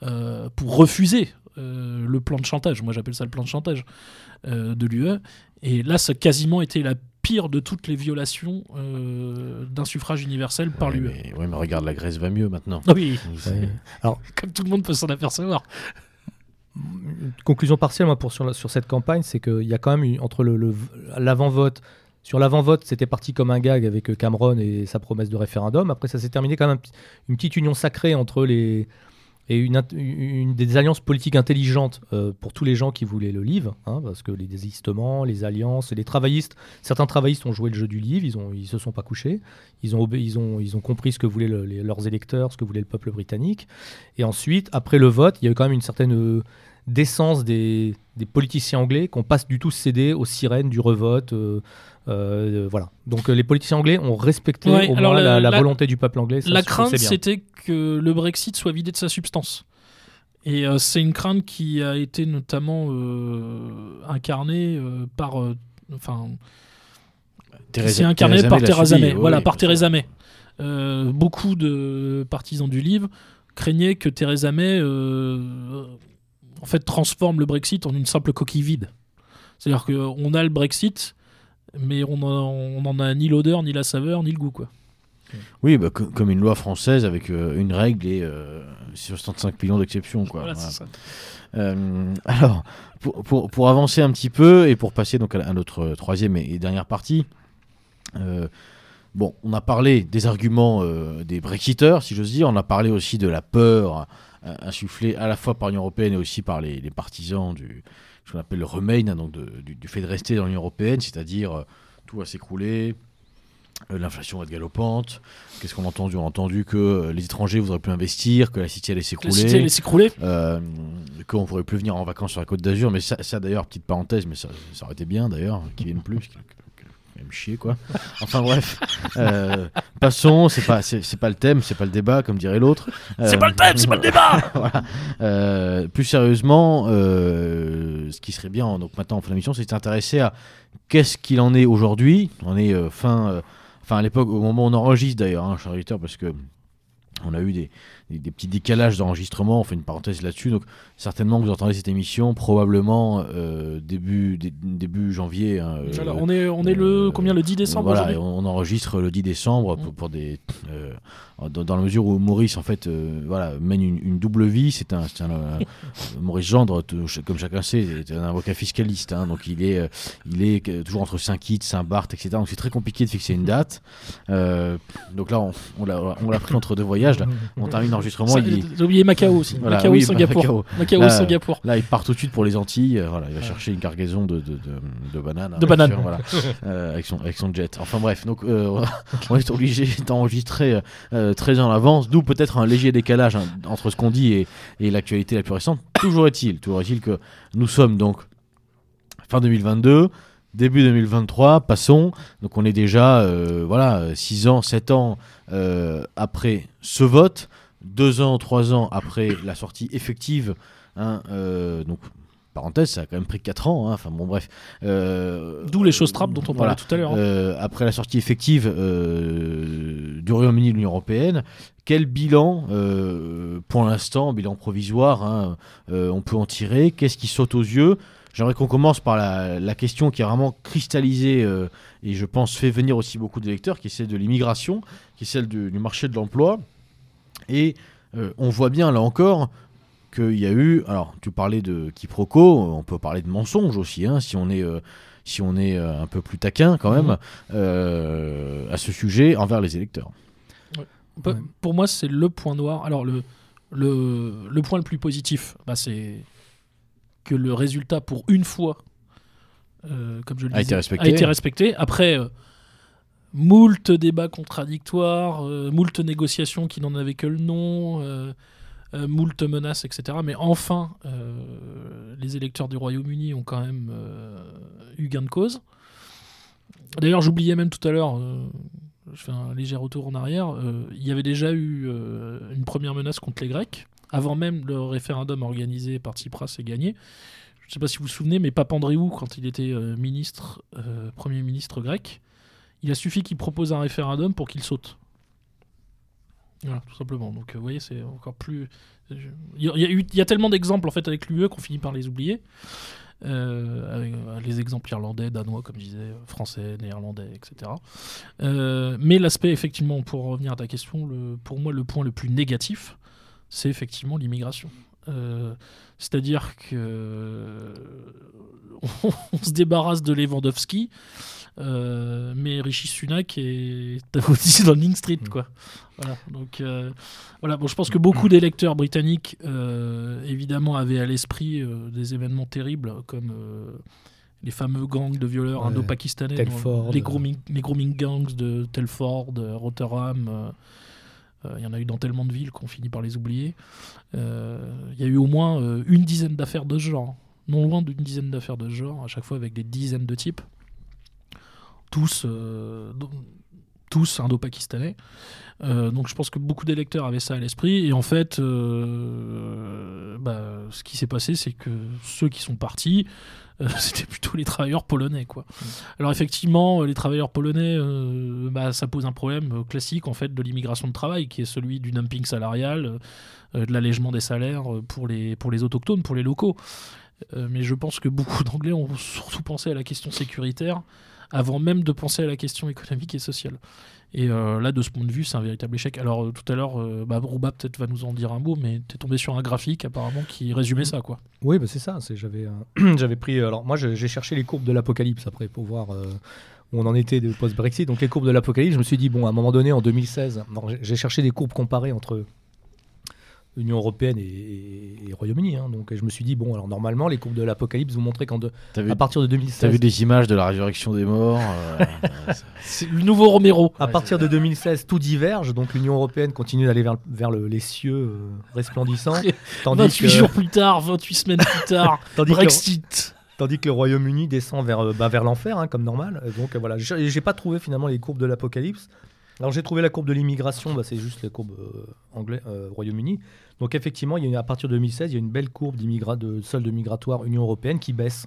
pour refuser le plan de chantage. Moi j'appelle ça le plan de chantage de l'UE. Et là, ça a quasiment été la pire de toutes les violations d'un suffrage universel par l'UE. Oui, mais regarde, la Grèce va mieux maintenant. Oui, alors, comme tout le monde peut s'en apercevoir. Une conclusion partielle moi, sur cette campagne, c'est qu'il y a quand même entre l'avant-vote. Sur l'avant-vote, c'était parti comme un gag avec Cameron et sa promesse de référendum. Après, ça s'est terminé quand même une petite union sacrée entre les... et une des alliances politiques intelligentes pour tous les gens qui voulaient le livre, hein, parce que les désistements, les alliances, les travaillistes, certains travaillistes ont joué le jeu du livre, ils se sont pas couchés, ils ont compris ce que voulaient leurs électeurs, ce que voulait le peuple britannique, et ensuite, après le vote, il y a eu quand même une certaine décence des politiciens anglais qu'on passe du tout céder aux sirènes du revote, voilà. Donc les politiciens anglais ont respecté au moins la volonté du peuple anglais. La crainte, c'était que le Brexit soit vidé de sa substance. Et c'est une crainte qui a été notamment incarnée par... Theresa May. Voilà, par Theresa May. Beaucoup de partisans du livre craignaient que Theresa May... en fait, transforme le Brexit en une simple coquille vide. C'est-à-dire qu'on a le Brexit, mais on n'en a ni l'odeur, ni la saveur, ni le goût. Quoi. Oui, comme une loi française avec une règle et 65 millions d'exceptions. Quoi. Voilà, c'est ça. Alors, pour avancer un petit peu et pour passer donc à notre troisième et dernière partie... on a parlé des arguments des Brexiteurs, si j'ose dire. On a parlé aussi de la peur insufflée à la fois par l'Union européenne et aussi par les partisans du ce qu'on appelle le Remain, hein, donc du fait de rester dans l'Union européenne, c'est-à-dire tout va s'écrouler, l'inflation va être galopante. Qu'est-ce qu'on a entendu ? On a entendu que les étrangers voudraient plus investir, que la cité allait s'écrouler. La cité allait s'écrouler. Qu'on ne pourrait plus venir en vacances sur la Côte d'Azur. Mais ça d'ailleurs, petite parenthèse, mais ça aurait été bien d'ailleurs qu'ils viennent plus. Même chier quoi. Enfin bref, passons. C'est pas le thème, c'est pas le débat, comme dirait l'autre. C'est pas le thème, c'est pas le débat. Voilà. Plus sérieusement, ce qui serait bien, donc maintenant en fin d'émission, c'est de s'intéresser à qu'est-ce qu'il en est aujourd'hui. On est fin à l'époque, au moment où on enregistre d'ailleurs, hein, chers auditeurs, parce que On a eu des petits décalages d'enregistrement, on fait une parenthèse là-dessus, donc certainement que vous entendez cette émission probablement début janvier. Alors, on est le combien, le 10 décembre voilà, aujourd'hui. On enregistre le 10 décembre pour des dans la mesure où Maurice en fait voilà, mène une double vie, c'est un Maurice Gendre, comme chacun sait, est un avocat fiscaliste, hein, donc il est toujours entre Saint-Kitts, Saint-Barth, etc. Donc c'est très compliqué de fixer une date. Donc là on l'a pris entre deux voyages. Là. On termine l'enregistrement. J'ai oublié Macao aussi. Voilà, Macao, oui, Singapour. Macao, Singapour. Là, il part tout de suite pour les Antilles. Voilà, il va chercher une cargaison de bananes. De bananes. Sûr, voilà, avec son jet. Enfin bref, donc on est obligé d'enregistrer très en avance, d'où peut-être un léger décalage entre ce qu'on dit et l'actualité la plus récente. Toujours est-il que nous sommes donc fin 2022. Début 2023, passons. Donc on est déjà 6 ans, 7 ans après ce vote, 2 ans, 3 ans après la sortie effective, hein, donc parenthèse, ça a quand même pris 4 ans, hein, enfin bon bref. D'où les choses trappes dont on parlait tout à l'heure. Hein. Après la sortie effective du Royaume-Uni de l'Union Européenne, quel bilan, pour l'instant, bilan provisoire, hein, on peut en tirer? Qu'est-ce qui saute aux yeux? J'aimerais qu'on commence par la question qui a vraiment cristallisé et je pense fait venir aussi beaucoup de lecteurs, qui est celle de l'immigration, qui est celle du marché de l'emploi. Et on voit bien là encore qu'il y a eu... Alors tu parlais de quiproquo, on peut parler de mensonge aussi, hein, si on est un peu plus taquin quand même, à ce sujet envers les électeurs. Ouais. Ouais. Pour moi c'est le point noir. Alors le point le plus positif, c'est... que le résultat, pour une fois, comme je le disais, a été respecté. Après, moult débats contradictoires, moult négociations qui n'en avaient que le nom, moult menaces, etc. Mais enfin, les électeurs du Royaume-Uni ont quand même eu gain de cause. D'ailleurs, j'oubliais même tout à l'heure, je fais un léger retour en arrière, il y avait déjà eu une première menace contre les Grecs, avant même le référendum organisé par Tsipras et gagné. Je ne sais pas si vous vous souvenez, mais Papandréou, quand il était Premier ministre grec, il a suffi qu'il propose un référendum pour qu'il saute. Voilà, tout simplement. Donc, vous voyez, c'est encore plus... Il y a tellement d'exemples, en fait, avec l'UE qu'on finit par les oublier. Avec les exemples irlandais, danois, comme je disais, français, néerlandais, etc. Mais l'aspect, effectivement, pour revenir à ta question, pour moi, le point le plus négatif, c'est effectivement l'immigration. C'est-à-dire qu'on se débarrasse de Lewandowski, mais Rishi Sunak est aussi dans Downing Street, quoi. Voilà. Donc, bon, je pense que beaucoup d'électeurs britanniques, évidemment, avaient à l'esprit des événements terribles comme les fameux gangs de violeurs indo-pakistanais, Telford, les grooming gangs de Telford, Rotterdam. Il y en a eu dans tellement de villes qu'on finit par les oublier. Il y a eu au moins une dizaine d'affaires de ce genre. Non loin d'une dizaine d'affaires de ce genre, à chaque fois avec des dizaines de types. Tous indo-pakistanais. Donc je pense que beaucoup d'électeurs avaient ça à l'esprit. Et en fait, ce qui s'est passé, c'est que ceux qui sont partis, c'était plutôt les travailleurs polonais, quoi. Alors effectivement, les travailleurs polonais, ça pose un problème classique en fait de l'immigration de travail, qui est celui du dumping salarial, de l'allègement des salaires pour les autochtones, pour les locaux. Mais je pense que beaucoup d'Anglais ont surtout pensé à la question sécuritaire avant même de penser à la question économique et sociale. Et là, de ce point de vue, c'est un véritable échec. Alors, tout à l'heure, Rouba peut-être va nous en dire un mot, mais t'es tombé sur un graphique apparemment qui résumait ça, quoi. Oui, c'est ça. J'avais pris... Alors, moi, j'ai cherché les courbes de l'apocalypse après pour voir où on en était de post-Brexit. Donc, les courbes de l'apocalypse, je me suis dit, à un moment donné, en 2016, j'ai cherché des courbes comparées entre Union Européenne et Royaume-Uni. Hein. Donc je me suis dit, alors normalement, les courbes de l'apocalypse vous montraient à partir de 2016... T'as vu des images de la résurrection des morts c'est le nouveau Romero. À partir de 2016, tout diverge. Donc l'Union Européenne continue d'aller vers les cieux resplendissants. 28 jours plus tard, 28 semaines plus tard, Brexit. Tandis que le Royaume-Uni descend vers l'enfer, hein, comme normal. Donc voilà, j'ai pas trouvé finalement les courbes de l'apocalypse. Alors j'ai trouvé la courbe de l'immigration, c'est juste la courbe anglaise, Royaume-Uni. Donc effectivement, à partir de 2016, il y a une belle courbe de solde migratoire Union européenne qui baisse.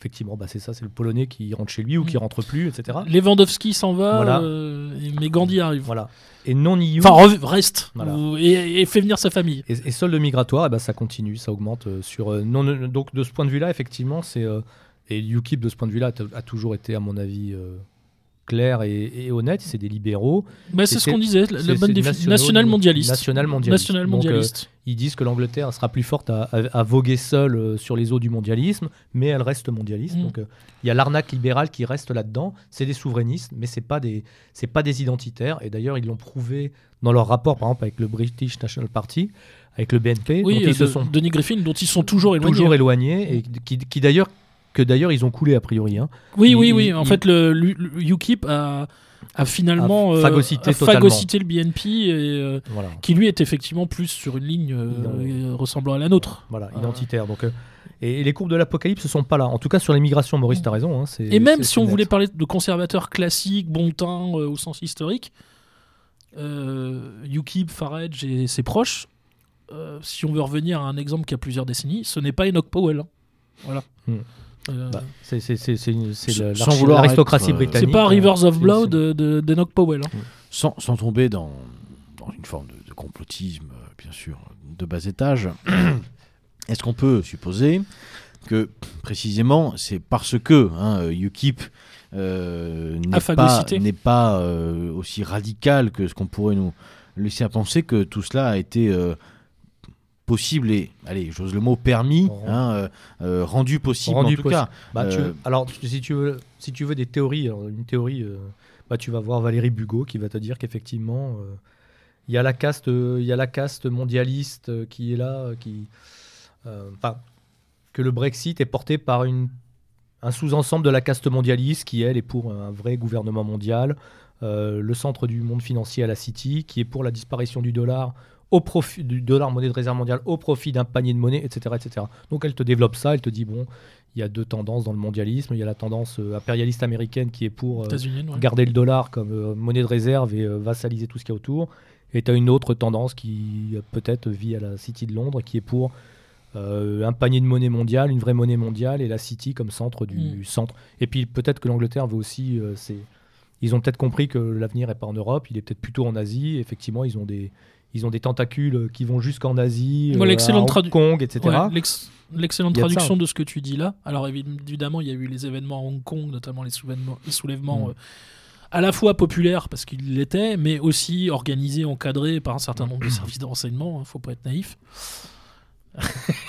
effectivement, bah, c'est ça, c'est le Polonais qui rentre chez lui ou qui rentre plus, etc. Lewandowski s'en va, voilà. Mais Gandhi arrive. Voilà. Et non-EU... Enfin, reste, voilà. et fait venir sa famille. Et solde migratoire, bah, ça continue, ça augmente. Donc, de ce point de vue-là, effectivement, c'est... et UKIP, de ce point de vue-là, a toujours été, à mon avis... clair et honnête, c'est des libéraux. Bah, c'est ce qu'on disait, la bonne définition. National mondialiste. Donc, ils disent que l'Angleterre sera plus forte à voguer seule sur les eaux du mondialisme, mais elle reste mondialiste. Donc il y a l'arnaque libérale qui reste là-dedans. C'est des souverainistes, mais c'est pas des identitaires. Et d'ailleurs, ils l'ont prouvé dans leur rapport, par exemple, avec le British National Party, avec le BNP. Oui, Denis Griffin, dont ils sont toujours éloignés et qui d'ailleurs... que d'ailleurs ils ont coulé a priori. Hein. Oui. En fait, le UKIP a finalement phagocyté le BNP, et qui lui est effectivement plus sur une ligne ressemblant à la nôtre. Voilà, identitaire. Donc, et les courbes de l'apocalypse ne sont pas là. En tout cas, sur l'immigration, Maurice, tu as raison. Hein, et même si on voulait parler de conservateurs classiques, bon teint au sens historique, UKIP, Farage et ses proches, si on veut revenir à un exemple qui a plusieurs décennies, ce n'est pas Enoch Powell. Hein. Voilà. C'est l'aristocratie britannique. C'est pas Rivers of Blood d'Enoch Powell. Hein. Sans tomber dans une forme de complotisme, bien sûr, de bas étage, est-ce qu'on peut supposer que, précisément, c'est parce que UKIP n'est pas aussi radical que ce qu'on pourrait nous laisser à penser, que tout cela a été... possible et, allez, j'ose le mot, permis, rendu possible en tout cas. Bah, alors, si tu veux des théories, tu vas voir Valérie Bugot qui va te dire qu'effectivement, il y a la caste mondialiste qui est là, que le Brexit est porté par un sous-ensemble de la caste mondialiste qui, elle, est pour un vrai gouvernement mondial, le centre du monde financier à la City, qui est pour la disparition du dollar au profit du dollar, monnaie de réserve mondiale, au profit d'un panier de monnaie, etc., etc. Donc elle te développe ça, elle te dit, bon, il y a deux tendances dans le mondialisme. Il y a la tendance impérialiste américaine qui est pour garder le dollar comme monnaie de réserve et vassaliser tout ce qu'il y a autour. Et tu as une autre tendance qui peut-être vit à la City de Londres, qui est pour un panier de monnaie mondiale, une vraie monnaie mondiale, et la City comme centre du centre. Et puis peut-être que l'Angleterre veut aussi... ils ont peut-être compris que l'avenir n'est pas en Europe, il est peut-être plutôt en Asie. Effectivement, ils ont des tentacules qui vont jusqu'en Asie, à Hong Kong, etc. Ouais, l'excellente traduction de ce que tu dis là. Alors évidemment, il y a eu les événements à Hong Kong, notamment les soulèvements à la fois populaires, parce qu'ils l'étaient, mais aussi organisés, encadrés par un certain nombre de services de renseignement. Faut pas être naïf.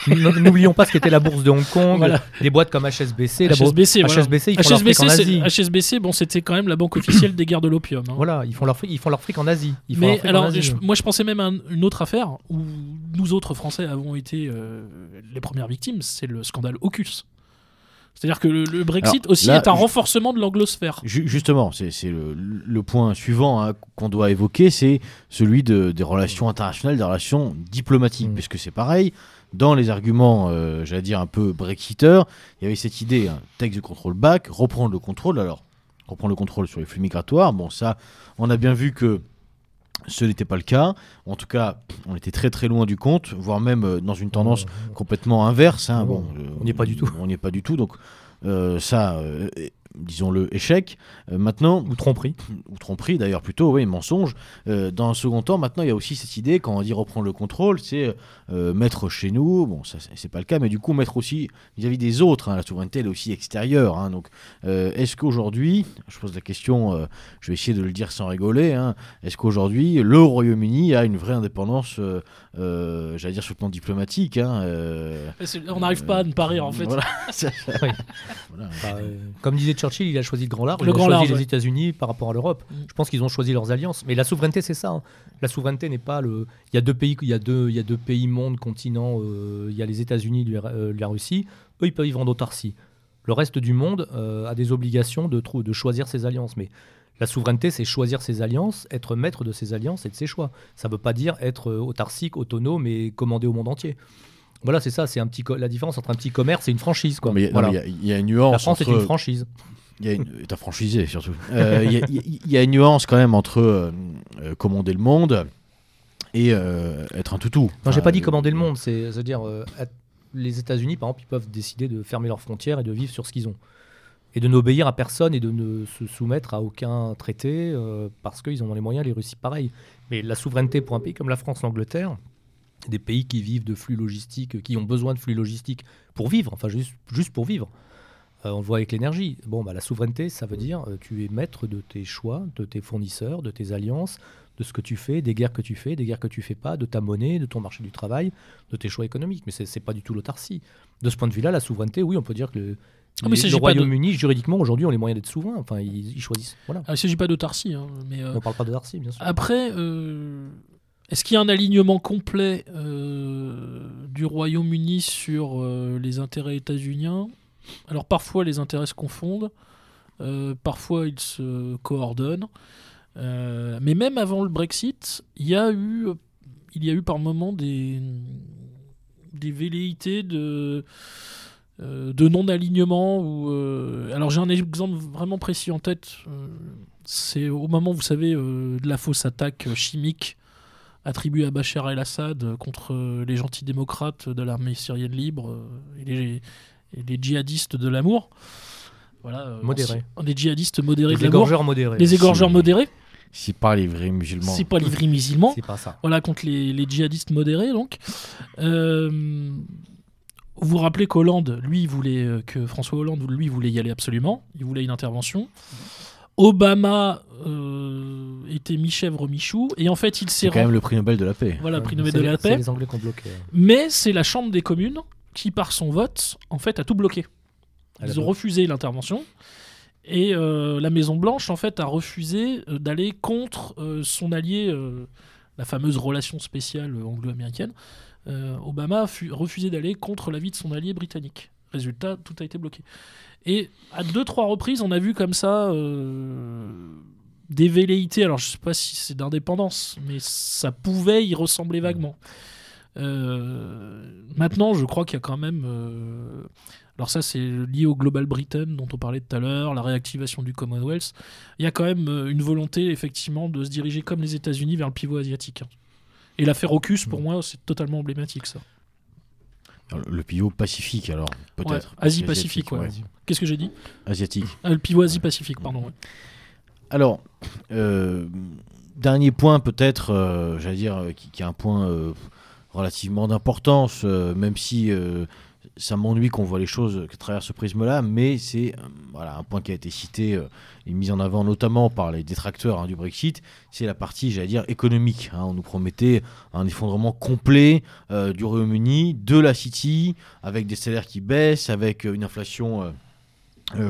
N'oublions pas ce qu'était la bourse de Hong Kong, des boîtes comme HSBC. HSBC, bon, c'était quand même la banque officielle des guerres de l'opium. Hein. Voilà, ils font leur fric en Asie. Moi, je pensais même à une autre affaire où nous autres Français avons été les premières victimes, c'est le scandale Aucus. C'est-à-dire que le Brexit est un renforcement de l'anglosphère. Justement, c'est le point suivant qu'on doit évoquer, c'est celui des relations internationales, des relations diplomatiques, puisque c'est pareil. Dans les arguments, j'allais dire un peu brexiteurs, il y avait cette idée, texte de contrôle back, reprendre le contrôle sur les flux migratoires. Bon, ça, on a bien vu que ce n'était pas le cas. En tout cas, on était très très loin du compte, voire même dans une tendance complètement inverse. Hein. Bon, on n'y est pas du tout. On n'y est pas du tout. Donc disons-le, échec. Maintenant, ou tromperie d'ailleurs plutôt, oui, mensonge. Dans un second temps, maintenant, il y a aussi cette idée, quand on dit reprendre le contrôle, c'est mettre chez nous. Bon, ça, c'est pas le cas, mais du coup, mettre aussi vis-à-vis des autres. Hein, la souveraineté, elle est aussi extérieure. Hein, donc, est-ce qu'aujourd'hui, je pose la question, je vais essayer de le dire sans rigoler, hein, est-ce qu'aujourd'hui, le Royaume-Uni a une vraie indépendance, j'allais dire sur le plan diplomatique, hein, on n'arrive pas à ne pas rire, en fait. Voilà. Comme disait Churchill, il a choisi le grand large, il a choisi les États-Unis par rapport à l'Europe. Je pense qu'ils ont choisi leurs alliances. Mais la souveraineté, c'est ça. Hein. La souveraineté n'est pas le. Il y a deux pays, monde, continent. Il y a les États-Unis, la Russie. Eux, ils peuvent vivre en autarcie. Le reste du monde a des obligations de choisir ses alliances. Mais la souveraineté, c'est choisir ses alliances, être maître de ses alliances et de ses choix. Ça ne veut pas dire être autarcique, autonome et commandé au monde entier. Voilà, c'est ça, c'est un petit la différence entre un petit commerce et une franchise. Quoi. Il y a une nuance. La France est une franchise. T'as franchisé surtout. Il y a une nuance quand même entre commander le monde et être un toutou. Non, j'ai pas dit commander le monde, c'est-à-dire les États-Unis, par exemple, ils peuvent décider de fermer leurs frontières et de vivre sur ce qu'ils ont. Et de n'obéir à personne et de ne se soumettre à aucun traité parce qu'ils en ont les moyens, les Russes, pareil. Mais la souveraineté pour un pays comme la France, l'Angleterre, des pays qui vivent de flux logistiques, qui ont besoin de flux logistiques pour vivre, enfin juste pour vivre. On le voit avec l'énergie. Bon, bah, la souveraineté, ça veut dire tu es maître de tes choix, de tes fournisseurs, de tes alliances, de ce que tu fais, des guerres que tu fais, des guerres que tu fais pas, de ta monnaie, de ton marché du travail, de tes choix économiques. Mais c'est pas du tout l'autarcie. De ce point de vue-là, la souveraineté, oui, on peut dire que le Royaume-Uni, juridiquement, aujourd'hui, ont les moyens d'être souverains. Enfin, ils choisissent. Voilà. Ah, il ne s'agit pas d'autarcie. Hein, mais on ne parle pas d'autarcie, bien sûr. Après, est-ce qu'il y a un alignement complet du Royaume-Uni sur les intérêts états-uniens ? Alors parfois les intérêts se confondent, parfois ils se coordonnent, mais même avant le Brexit, il y a eu par moments des velléités de non-alignement. Alors j'ai un exemple vraiment précis en tête, c'est au moment, vous savez, de la fausse attaque chimique attribué à Bachar el-Assad contre les gentils démocrates de l'armée syrienne libre et les djihadistes de l'amour. Voilà, modérés. Les djihadistes modérés de l'amour. Les égorgeurs modérés. Les égorgeurs modérés. C'est pas les vrais musulmans. C'est pas les vrais musulmans. C'est pas ça. Voilà, contre les djihadistes modérés, donc. Vous vous rappelez que François Hollande, lui, voulait y aller absolument. Il voulait une intervention. Obama était mi-chèvre, mi-chou, et en fait, il s'est... C'est quand même le prix Nobel de la paix. Voilà, prix Nobel de la paix. C'est les Anglais qui ont bloqué. Mais c'est la Chambre des communes qui, par son vote, en fait, a tout bloqué. Ils ont refusé l'intervention, et la Maison-Blanche, en fait, a refusé d'aller contre son allié, la fameuse relation spéciale anglo-américaine. Obama a refusé d'aller contre l'avis de son allié britannique. Résultat, tout a été bloqué. Et à 2-3 reprises, on a vu comme ça des velléités. Alors, je ne sais pas si c'est d'indépendance, mais ça pouvait y ressembler vaguement. Maintenant, je crois qu'il y a quand même... alors ça, c'est lié au Global Britain dont on parlait tout à l'heure, la réactivation du Commonwealth. Il y a quand même une volonté, effectivement, de se diriger comme les États-Unis vers le pivot asiatique. Et l'affaire AUKUS, pour moi, c'est totalement emblématique, ça. Le pivot pacifique, alors, peut-être. Ouais, Asie-Pacifique, ouais. Qu'est-ce que j'ai dit ? Asiatique. Le pivot Asie-Pacifique, pardon. Ouais. Alors, dernier point, peut-être, j'allais dire, qui est un point relativement d'importance, même si ça m'ennuie qu'on voit les choses à travers ce prisme-là, mais c'est un point qui a été cité et mis en avant notamment par les détracteurs du Brexit, c'est la partie, j'allais dire, économique. Hein. On nous promettait un effondrement complet du Royaume-Uni, de la City, avec des salaires qui baissent, avec une inflation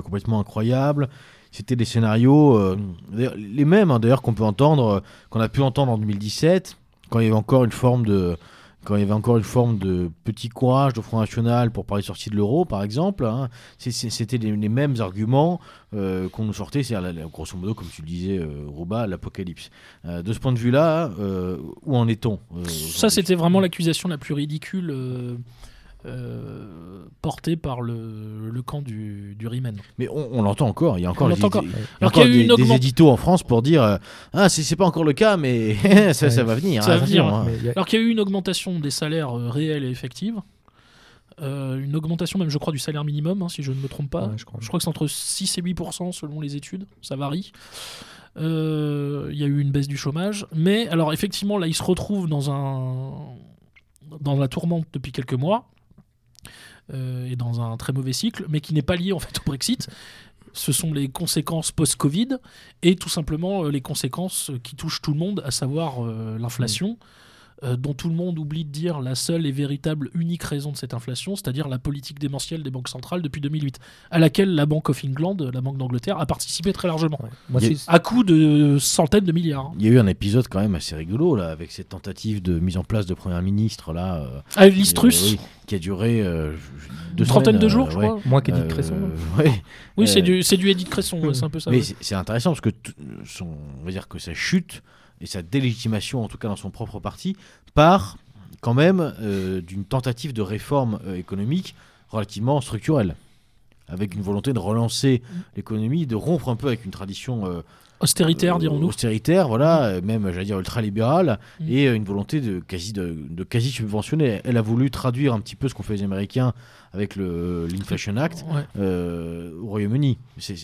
complètement incroyable. C'était des scénarios, les mêmes d'ailleurs qu'on a pu entendre en 2017, quand il y avait encore une forme de... Quand il y avait encore une forme de petit courage de Front National pour parler de sortie de l'euro, par exemple, hein, c'était les mêmes arguments qu'on nous sortait, c'est-à-dire, grosso modo, comme tu le disais, Rouba, l'apocalypse. De ce point de vue-là, où en est-on ? Ça, c'était vraiment l'accusation la plus ridicule portée par le camp du Riemann. Mais on l'entend encore, il y a encore des éditos en France pour dire c'est pas encore le cas, mais ça va venir. Ça va venir. Alors qu'il y a eu une augmentation des salaires réels et effective, une augmentation même, je crois, du salaire minimum, si je ne me trompe pas. Ouais, je crois que c'est entre 6 et 8% selon les études, ça varie. Il y a eu une baisse du chômage, mais alors effectivement, là, ils se retrouvent dans la tourmente depuis quelques mois. Et dans un très mauvais cycle, mais qui n'est pas lié en fait au Brexit. Ce sont les conséquences post-Covid et tout simplement les conséquences qui touchent tout le monde, à savoir l'inflation, dont tout le monde oublie de dire la seule et véritable unique raison de cette inflation, c'est-à-dire la politique démentielle des banques centrales depuis 2008, à laquelle la Bank of England, la Banque d'Angleterre, a participé très largement, à coup de centaines de milliards. Il y a eu un épisode quand même assez rigolo, là, avec cette tentative de mise en place de Premier ministre, là... avec l'Istrus qui a duré une trentaine de jours, je crois. Moins qu'Edith Cresson. Oui, c'est du Edith Cresson, c'est un peu ça. Mais c'est intéressant, parce que on va dire que ça chute, et sa délégitimation, en tout cas dans son propre parti, part quand même d'une tentative de réforme économique relativement structurelle. avec une volonté de relancer l'économie, de rompre un peu avec une tradition austéritaire, dirons-nous. Austéritaire, voilà, même, j'allais dire, ultra-libérale, et une volonté de quasi subventionner. Elle a voulu traduire un petit peu ce qu'ont fait les Américains avec l'Inflation Act au Royaume-Uni.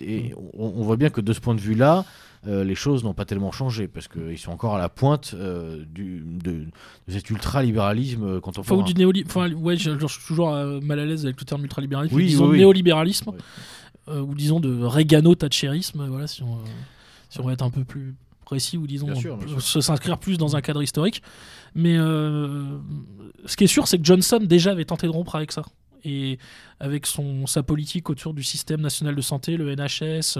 Et on voit bien que de ce point de vue-là, les choses n'ont pas tellement changé, parce qu'ils sont encore à la pointe de cet ultralibéralisme contemporain. Enfin, je suis toujours mal à l'aise avec le terme ultralibéralisme, néolibéralisme, ou disons de Reagano-Thatcherisme, voilà, si on veut être un peu plus précis, ou disons s'inscrire plus dans un cadre historique. Mais ce qui est sûr, c'est que Johnson déjà avait tenté de rompre avec ça. Et avec sa politique autour du système national de santé, le NHS,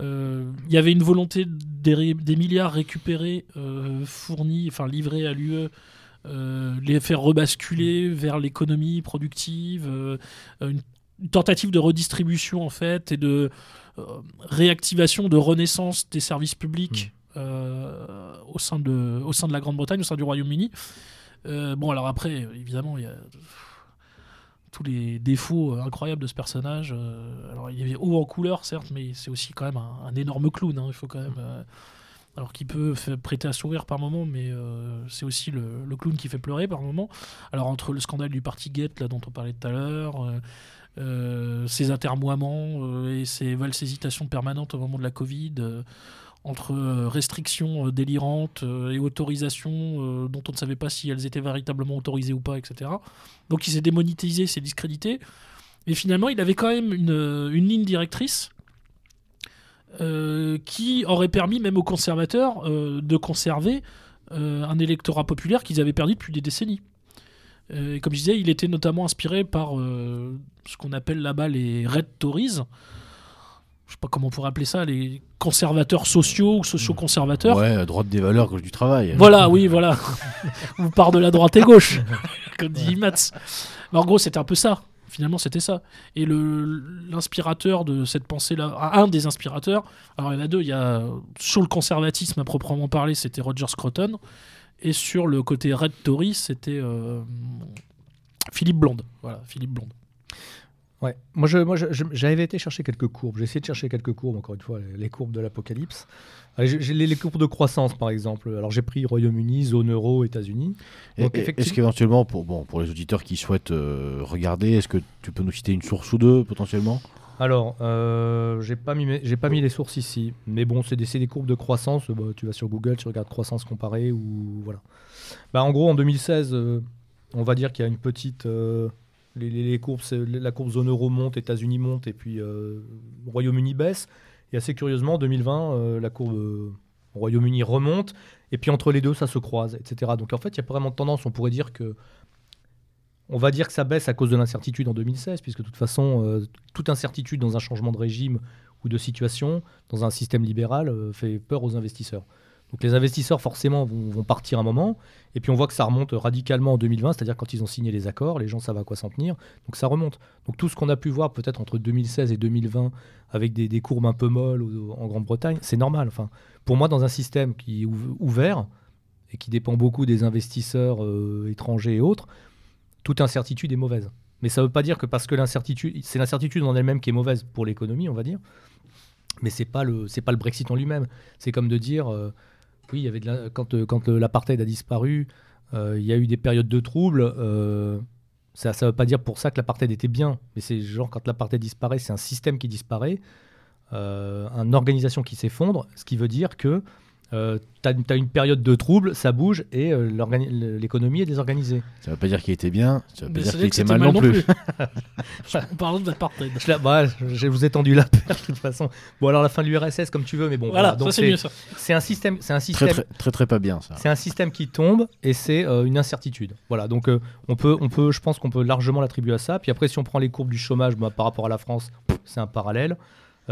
il y avait une volonté des milliards récupérés, fournis, enfin livrés à l'UE, les faire rebasculer vers l'économie productive, une tentative de redistribution en fait, et de réactivation, de renaissance des services publics au sein de la Grande-Bretagne, au sein du Royaume-Uni. Bon, alors après, évidemment, il y a tous les défauts incroyables de ce personnage. Alors il est haut en couleur, certes, mais c'est aussi quand même un énorme clown, hein. Il faut quand même alors qu'il peut prêter à sourire par moment, mais c'est aussi le clown qui fait pleurer par moment. Alors entre le scandale du Partygate là dont on parlait tout à l'heure, ses atermoiements et ses valses hésitations permanentes au moment de la Covid, entre restrictions délirantes et autorisations dont on ne savait pas si elles étaient véritablement autorisées ou pas, etc. Donc il s'est démonétisé, s'est discrédité. Et finalement, il avait quand même une ligne directrice qui aurait permis même aux conservateurs de conserver un électorat populaire qu'ils avaient perdu depuis des décennies. Et comme je disais, il était notamment inspiré par ce qu'on appelle là-bas les Red Tories. Je ne sais pas comment on pourrait appeler ça, les conservateurs sociaux ou socio-conservateurs. Ouais, droite des valeurs, gauche du travail. Voilà, oui, voilà. On part de la droite et gauche, comme dit Mats. Mais en gros, c'était un peu ça. Finalement, c'était ça. Et l'inspirateur de cette pensée-là, un des inspirateurs, alors il y en a deux, il y a sur le conservatisme à proprement parler, c'était Roger Scruton, et sur le côté Red Tory, c'était Philippe Blonde. Voilà, Philippe Blonde. Ouais. Moi, j'avais été chercher quelques courbes. J'ai essayé de chercher quelques courbes, encore une fois, les courbes de l'apocalypse. J'ai les courbes de croissance, par exemple. Alors, j'ai pris Royaume-Uni, zone euro, États-Unis. Donc, effectivement... Est-ce qu'éventuellement, pour les auditeurs qui souhaitent regarder, est-ce que tu peux nous citer une source ou deux, potentiellement ? Alors, j'ai pas mis les sources ici. Mais bon, c'est des courbes de croissance. Bah, tu vas sur Google, tu regardes croissance comparée, ou voilà. Bah, en gros, en 2016, on va dire qu'il y a une petite... Les courbes, la courbe zone euro monte, États-Unis monte, et puis Royaume-Uni baisse. Et assez curieusement, en 2020, la courbe Royaume-Uni remonte, et puis entre les deux, ça se croise, etc. Donc en fait, il n'y a pas vraiment de tendance. On pourrait dire que... On va dire que ça baisse à cause de l'incertitude en 2016, puisque de toute façon, toute incertitude dans un changement de régime ou de situation, dans un système libéral, fait peur aux investisseurs. Donc les investisseurs, forcément, vont partir un moment. Et puis on voit que ça remonte radicalement en 2020, c'est-à-dire quand ils ont signé les accords, les gens savent à quoi s'en tenir. Donc ça remonte. Donc tout ce qu'on a pu voir peut-être entre 2016 et 2020, avec des courbes un peu molles en Grande-Bretagne, c'est normal. Enfin, pour moi, dans un système qui est ouvert et qui dépend beaucoup des investisseurs étrangers et autres, toute incertitude est mauvaise. Mais ça ne veut pas dire que parce que l'incertitude... C'est l'incertitude en elle-même qui est mauvaise pour l'économie, on va dire. Mais ce n'est pas le Brexit en lui-même. C'est comme de dire... Oui, il y avait quand l'apartheid a disparu, il y a eu des périodes de troubles. Ça ne veut pas dire pour ça que l'apartheid était bien. Mais c'est genre quand l'apartheid disparaît, c'est un système qui disparaît, une organisation qui s'effondre, ce qui veut dire que tu as une période de troubles, ça bouge et l'économie est désorganisée. Ça ne veut pas dire qu'il était bien, ça ne veut pas dire qu'il était mal non plus. On parle d'apartheid. Je vous ai tendu la perche de toute façon. Bon, alors la fin de l'URSS, comme tu veux, mais bon. Voilà, donc ça c'est mieux ça. C'est un système très pas bien ça. C'est un système qui tombe et c'est une incertitude. Voilà, donc on peut, je pense qu'on peut largement l'attribuer à ça. Puis après, si on prend les courbes du chômage par rapport à la France, c'est un parallèle.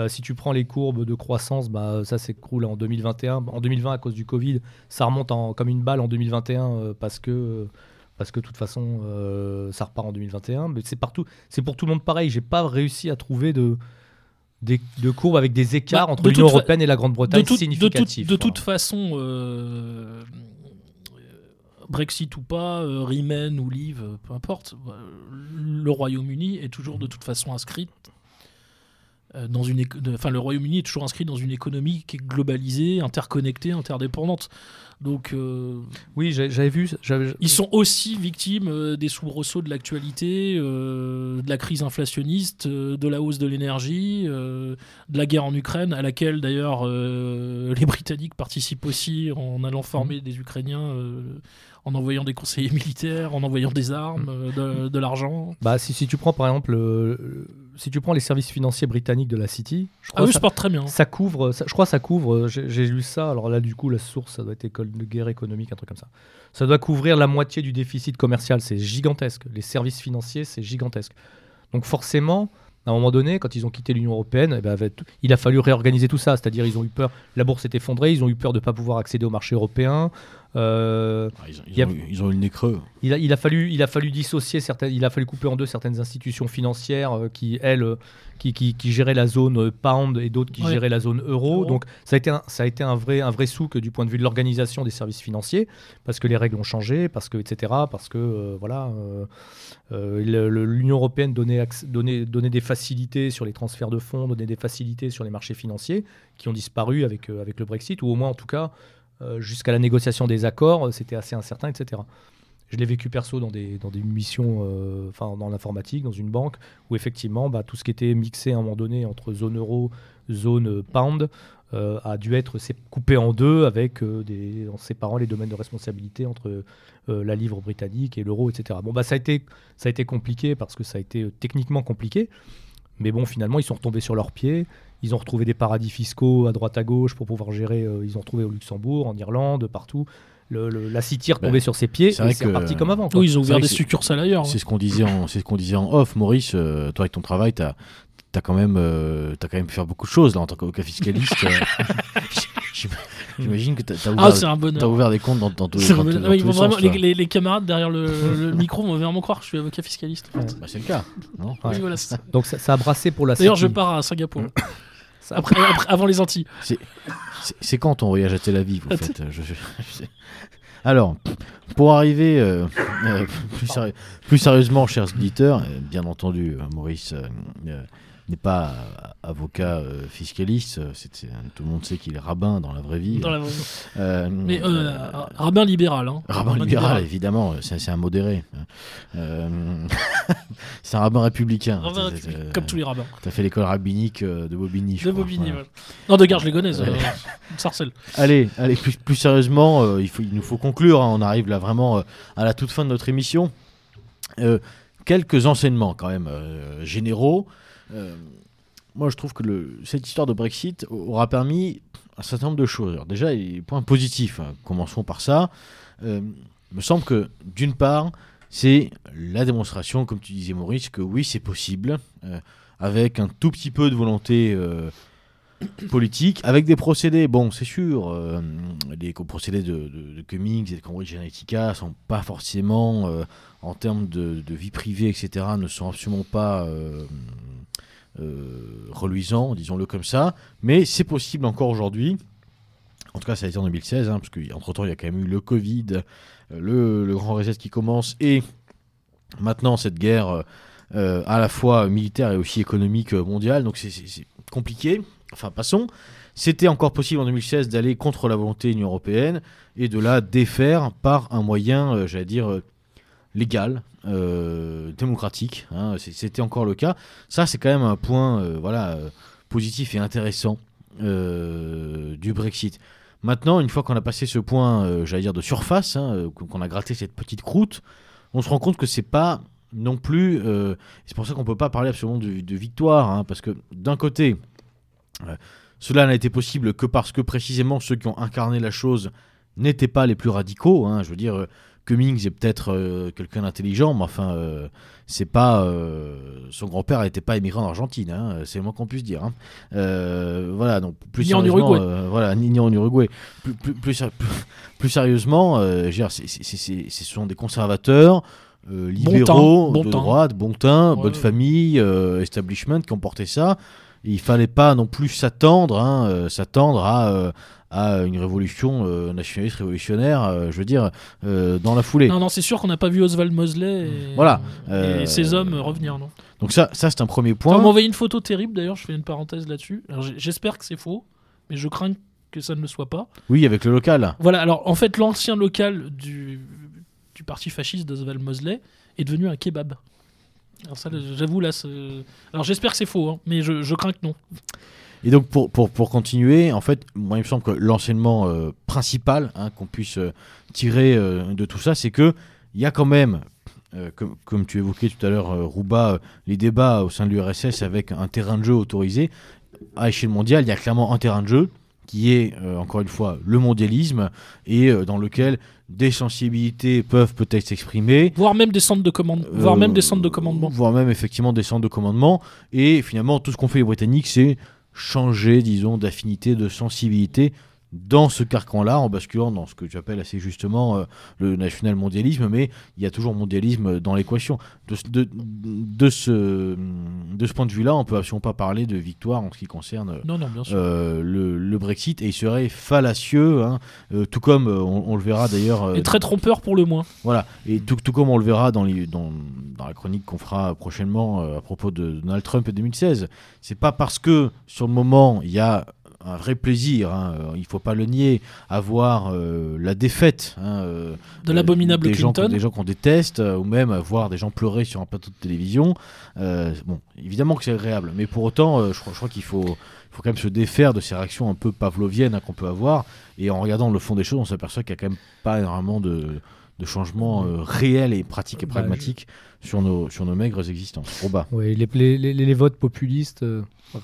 Si tu prends les courbes de croissance, ça s'écroule en 2021. En 2020, à cause du Covid, ça remonte comme une balle en 2021 parce que de toute façon, ça repart en 2021. Mais c'est partout, c'est pour tout le monde pareil. J'ai pas réussi à trouver de courbes avec des écarts entre l'Union européenne et la Grande-Bretagne significatifs. De toute façon, Brexit ou pas, Remain ou Leave, peu importe, le Royaume-Uni est toujours de toute façon inscrit dans une le Royaume-Uni est toujours inscrit dans une économie qui est globalisée, interconnectée, interdépendante. Donc oui, j'avais vu. Ils sont aussi victimes des soubresauts de l'actualité, de la crise inflationniste, de la hausse de l'énergie, de la guerre en Ukraine, à laquelle d'ailleurs les Britanniques participent aussi en allant former des Ukrainiens, en envoyant des conseillers militaires, en envoyant des armes, de l'argent. Bah si tu prends par exemple si tu prends les services financiers britanniques de la City, je crois ça porte très bien. Ça couvre, j'ai lu ça. Alors là, du coup, la source, ça doit être École de guerre économique, un truc comme ça. Ça doit couvrir la moitié du déficit commercial. C'est gigantesque. Les services financiers, c'est gigantesque. Donc forcément, à un moment donné, quand ils ont quitté l'Union européenne, il a fallu réorganiser tout ça. C'est-à-dire, ils ont eu peur. La bourse s'est effondrée. Ils ont eu peur de ne pas pouvoir accéder au marché européen. Ils ont eu le nez creux. Il a fallu dissocier certaines. Il a fallu couper en deux certaines institutions financières qui géraient la zone pound et d'autres qui géraient la zone euro. Donc ça a été un vrai souk du point de vue de l'organisation des services financiers, parce que les règles ont changé, l'Union européenne donnait des facilités sur les transferts de fonds, donnait des facilités sur les marchés financiers qui ont disparu avec le Brexit, ou au moins en tout cas. Jusqu'à la négociation des accords, c'était assez incertain, etc. Je l'ai vécu perso dans des missions, dans l'informatique, dans une banque, où effectivement, tout ce qui était mixé à un moment donné entre zone euro, zone pound, a dû être coupé en deux en séparant les domaines de responsabilité entre la livre britannique et l'euro, etc. Ça a été compliqué parce que ça a été techniquement compliqué, mais finalement, ils sont retombés sur leurs pieds. Ils ont retrouvé des paradis fiscaux à droite à gauche pour pouvoir gérer. Ils ont retrouvé au Luxembourg, en Irlande, partout. La City retombait sur ses pieds. C'est reparti comme avant. Oui, ils ont ouvert des succursales ailleurs. C'est ce qu'on disait en off. Maurice, toi avec ton travail, t'as quand même pu faire beaucoup de choses là, en tant qu'avocat fiscaliste. J'imagine que t'as ouvert des comptes dans tous les sens. Les camarades derrière le micro vont vraiment croire que je suis avocat fiscaliste. Ouais. C'est le cas. Non oui, voilà, c'est ça. Donc ça a brassé pour la City. D'ailleurs, je pars à Singapour. Après, avant les Antilles. C'est quand ton voyage à Tel Aviv, en fait. Alors, pour arriver plus sérieusement, chers auditeurs, bien entendu, Maurice n'est pas avocat fiscaliste. Tout le monde sait qu'il est rabbin dans la vraie vie. Mais rabbin libéral. Hein. Rabbin libéral, évidemment. C'est un modéré. C'est un rabbin républicain. Comme tous les rabbins. Tu as fait l'école rabbinique de Bobigny, je crois. Ouais. Non, de Garges-les-Gonaises. Sarcelles. Allez, plus sérieusement, il nous faut conclure. Hein. On arrive là vraiment à la toute fin de notre émission. Quelques enseignements quand même généraux. Moi, je trouve que cette histoire de Brexit aura permis un certain nombre de choses. Alors déjà, les points positifs, hein, commençons par ça. Il me semble que, d'une part, c'est la démonstration, comme tu disais, Maurice, que oui, c'est possible, avec un tout petit peu de volonté politique, avec des procédés. Bon, c'est sûr, les procédés de Cummings et de Cambridge Analytica ne sont pas forcément, en termes de vie privée, etc., ne sont absolument pas... reluisant, disons-le comme ça, mais c'est possible encore aujourd'hui. En tout cas, ça a été en 2016, parce qu'entre-temps, il y a quand même eu le Covid, le grand reset qui commence, et maintenant cette guerre à la fois militaire et aussi économique mondiale, donc c'est compliqué. Enfin, passons. C'était encore possible en 2016 d'aller contre la volonté de l'Union européenne et de la défaire par un moyen, légal, démocratique, c'était encore le cas. Ça, c'est quand même un point positif et intéressant du Brexit. Maintenant, une fois qu'on a passé ce point, de surface, qu'on a gratté cette petite croûte, on se rend compte que c'est pas non plus... c'est pour ça qu'on peut pas parler absolument de victoire, parce que d'un côté, cela n'a été possible que parce que précisément ceux qui ont incarné la chose n'étaient pas les plus radicaux, Cummings est peut-être quelqu'un d'intelligent, mais c'est pas... son grand-père n'était pas émigrant en Argentine, c'est le moins qu'on puisse dire. Donc plus ni en Uruguay. Ni en Uruguay. Plus sérieusement, ce sont des conservateurs, libéraux, de droite, bonne famille, establishment, qui ont porté ça. il fallait pas non plus s'attendre à une révolution nationaliste révolutionnaire, je veux dire, dans la foulée. Non, c'est sûr qu'on n'a pas vu Oswald Mosley et ses hommes revenir, non. Donc ça c'est un premier point. On m'a envoyé une photo terrible d'ailleurs, je fais une parenthèse là-dessus. Alors, j'espère que c'est faux, mais je crains que ça ne le soit pas. Oui, avec le local. Voilà, alors en fait l'ancien local du parti fasciste d'Oswald Mosley est devenu un kebab. Alors ça, j'avoue là, alors j'espère que c'est faux, hein, mais je crains que non. Et donc pour continuer, en fait, moi il me semble que l'enseignement principal qu'on puisse tirer de tout ça, c'est que il y a quand même, comme tu évoquais tout à l'heure, Rouba, les débats au sein de l'URSS avec un terrain de jeu autorisé. À échelle mondiale, il y a clairement un terrain de jeu qui est, encore une fois, le mondialisme, et dans lequel des sensibilités peuvent peut-être s'exprimer. Voire même des centres de commande. Voire même des centres de commandement. Voire même, effectivement, des centres de commandement. Et finalement, tout ce qu'ont fait les Britanniques, c'est changer, disons, d'affinité, de sensibilité dans ce carcan-là, en basculant dans ce que j'appelle assez justement le national mondialisme, mais il y a toujours mondialisme dans l'équation. De ce point de vue-là, on ne peut absolument pas parler de victoire en ce qui concerne le Brexit, et il serait fallacieux, tout comme on le verra d'ailleurs... et très trompeur pour le moins. Voilà, et tout comme on le verra dans la chronique qu'on fera prochainement à propos de Donald Trump et 2016, c'est pas parce que, sur le moment, il y a un vrai plaisir, il ne faut pas le nier, à voir la défaite de l'abominable Clinton. Des gens qu'on déteste, ou même à voir des gens pleurer sur un plateau de télévision. Évidemment que c'est agréable, mais pour autant, je crois qu'il faut quand même se défaire de ces réactions un peu pavloviennes qu'on peut avoir, et en regardant le fond des choses, on s'aperçoit qu'il n'y a quand même pas énormément de changements réels et pratiques et pragmatiques sur nos maigres existences. Oui, les votes populistes,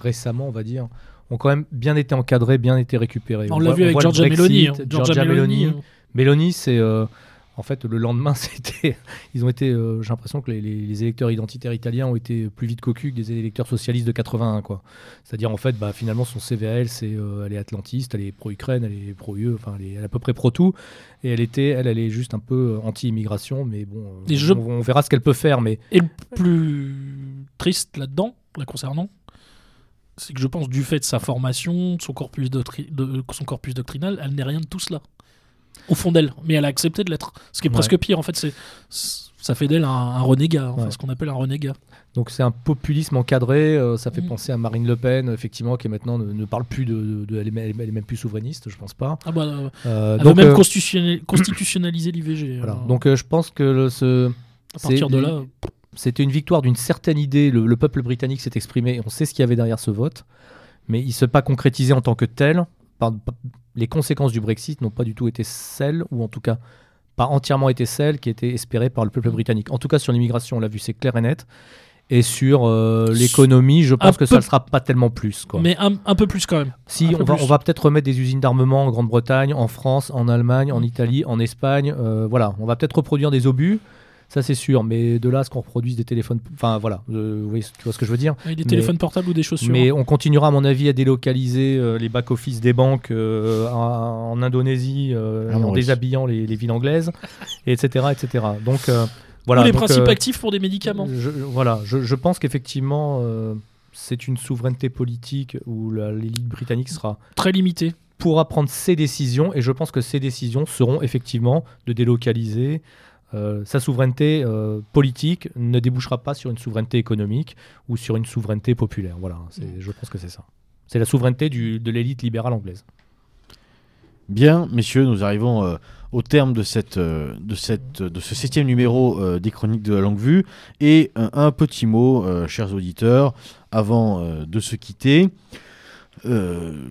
récemment, on va dire, ont quand même bien été encadrés, bien été récupérés. On l'a vu avec Giorgia Meloni. Meloni, c'est en fait le lendemain, c'était. Ils ont été. J'ai l'impression que les électeurs identitaires italiens ont été plus vite cocus que des électeurs socialistes de 81, quoi. C'est-à-dire en fait, finalement, son CVAL, c'est elle est atlantiste, elle est pro-Ukraine, elle est pro-UE, enfin, elle est à peu près pro-tout. Et elle est juste un peu anti-immigration, mais bon. On verra ce qu'elle peut faire, mais. Et le plus triste là-dedans, la concernant, c'est que je pense, du fait de sa formation, de son corpus, doctrinal, elle n'est rien de tout cela, au fond d'elle. Mais elle a accepté de l'être. Ce qui est presque pire, en fait, ça fait d'elle un renégat, ce qu'on appelle un renégat. Donc c'est un populisme encadré, ça fait penser à Marine Le Pen, effectivement, qui maintenant ne parle plus de elle est même plus souverainiste, je pense pas. Elle veut même constitutionnaliser l'IVG. Voilà. Donc je pense que c'était une victoire d'une certaine idée, le peuple britannique s'est exprimé, on sait ce qu'il y avait derrière ce vote, mais il ne s'est pas concrétisé en tant que tel. Les conséquences du Brexit n'ont pas du tout été celles, ou en tout cas pas entièrement été celles qui étaient espérées par le peuple britannique. En tout cas sur l'immigration, on l'a vu, c'est clair et net. Et sur l'économie, je pense que ça ne sera pas tellement plus, quoi. Mais un peu plus quand même. Si, on va peut-être remettre des usines d'armement en Grande-Bretagne, en France, en Allemagne, en Italie, en Espagne. On va peut-être reproduire des obus. Ça c'est sûr, mais de là à ce qu'on reproduise des téléphones, tu vois ce que je veux dire. Oui, téléphones portables ou des chaussures. Mais on continuera à mon avis à délocaliser les back-office des banques en Indonésie, en déshabillant les villes anglaises, etc. Donc ou les principes actifs pour des médicaments. Je pense qu'effectivement c'est une souveraineté politique où l'élite britannique sera très limitée. Pourra prendre ses décisions, et je pense que ses décisions seront effectivement de délocaliser. Sa souveraineté politique ne débouchera pas sur une souveraineté économique ou sur une souveraineté populaire. Voilà, je pense que c'est ça. C'est la souveraineté de l'élite libérale anglaise. Bien, messieurs, nous arrivons au terme de ce 7e numéro des Chroniques de la Longue Vue. Et un petit mot, chers auditeurs, avant de se quitter.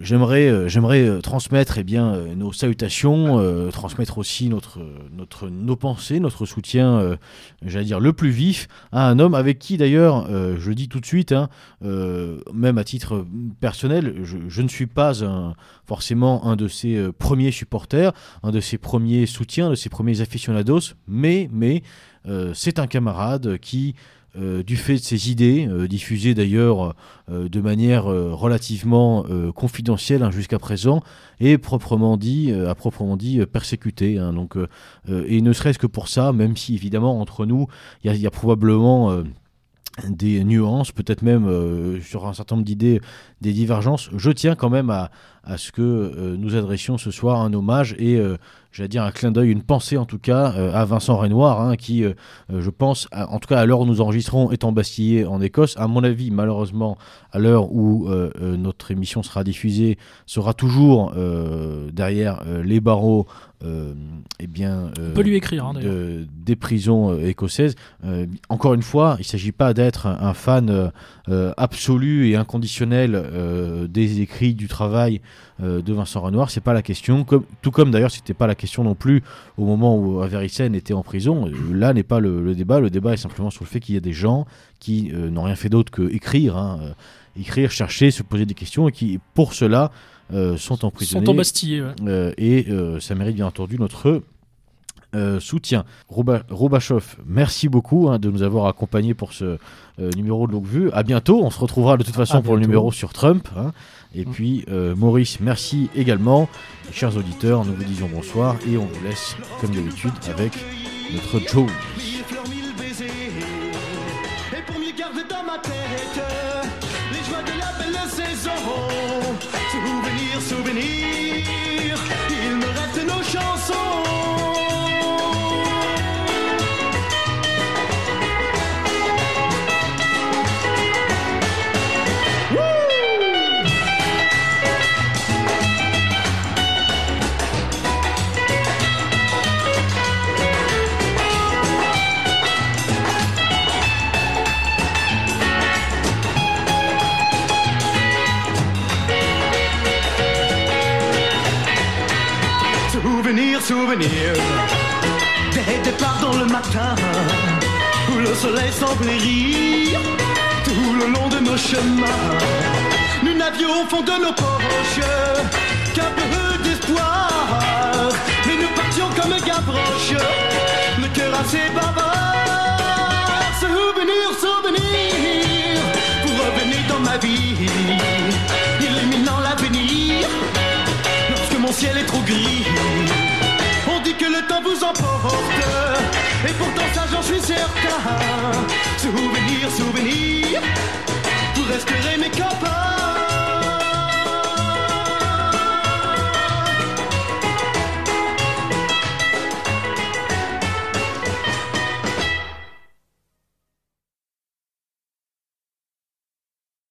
J'aimerais transmettre nos salutations, transmettre aussi nos pensées, notre soutien, le plus vif, à un homme avec qui d'ailleurs, je le dis tout de suite, même à titre personnel, je ne suis pas forcément un de ses premiers supporters, un de ses premiers soutiens, de ses premiers aficionados, mais c'est un camarade qui... du fait de ses idées, diffusées d'ailleurs de manière relativement confidentielle jusqu'à présent, et à proprement dit persécutée. Et ne serait-ce que pour ça, même si évidemment entre nous, il y a probablement des nuances, peut-être même sur un certain nombre d'idées, des divergences. Je tiens quand même à ce que nous adressions ce soir un hommage et, j'allais dire, un clin d'œil, une pensée en tout cas à Vincent Renoir, qui, je pense, en tout cas à l'heure où nous enregistrons, est embastillé en Écosse. À mon avis, malheureusement, à l'heure où notre émission sera diffusée, sera toujours derrière les barreaux. On peut lui écrire, des prisons écossaises. Encore une fois, il ne s'agit pas d'être un fan absolu et inconditionnel des écrits, du travail de Vincent Renoir. C'est pas la question. Tout comme d'ailleurs, c'était pas la question non plus au moment où Avericen était en prison. Là n'est pas le débat. Le débat est simplement sur le fait qu'il y a des gens qui n'ont rien fait d'autre que écrire, chercher, se poser des questions et qui, pour cela, sont emprisonnés, sont embastillés, et ça mérite bien entendu notre soutien. Robachoff, merci beaucoup de nous avoir accompagnés pour ce numéro de Longue Vue. À bientôt, on se retrouvera de toute façon pour le numéro sur Trump, et puis Maurice, merci également. Et chers auditeurs, nous vous disons bonsoir et on vous laisse comme d'habitude avec notre Joe. Souvenirs, il me reste nos chansons. Souvenirs des départs dans le matin où le soleil semblait rire tout le long de nos chemins. Nous n'avions au fond de nos poches qu'un peu d'espoir, mais nous partions comme Gavroche, le cœur assez bavard. Souvenirs, souvenirs, vous revenez dans ma vie, illuminant l'avenir lorsque mon ciel est trop gris. Que le temps vous emporte, et pourtant ça j'en suis certain. Souvenirs, souvenirs, vous resterez mes copains.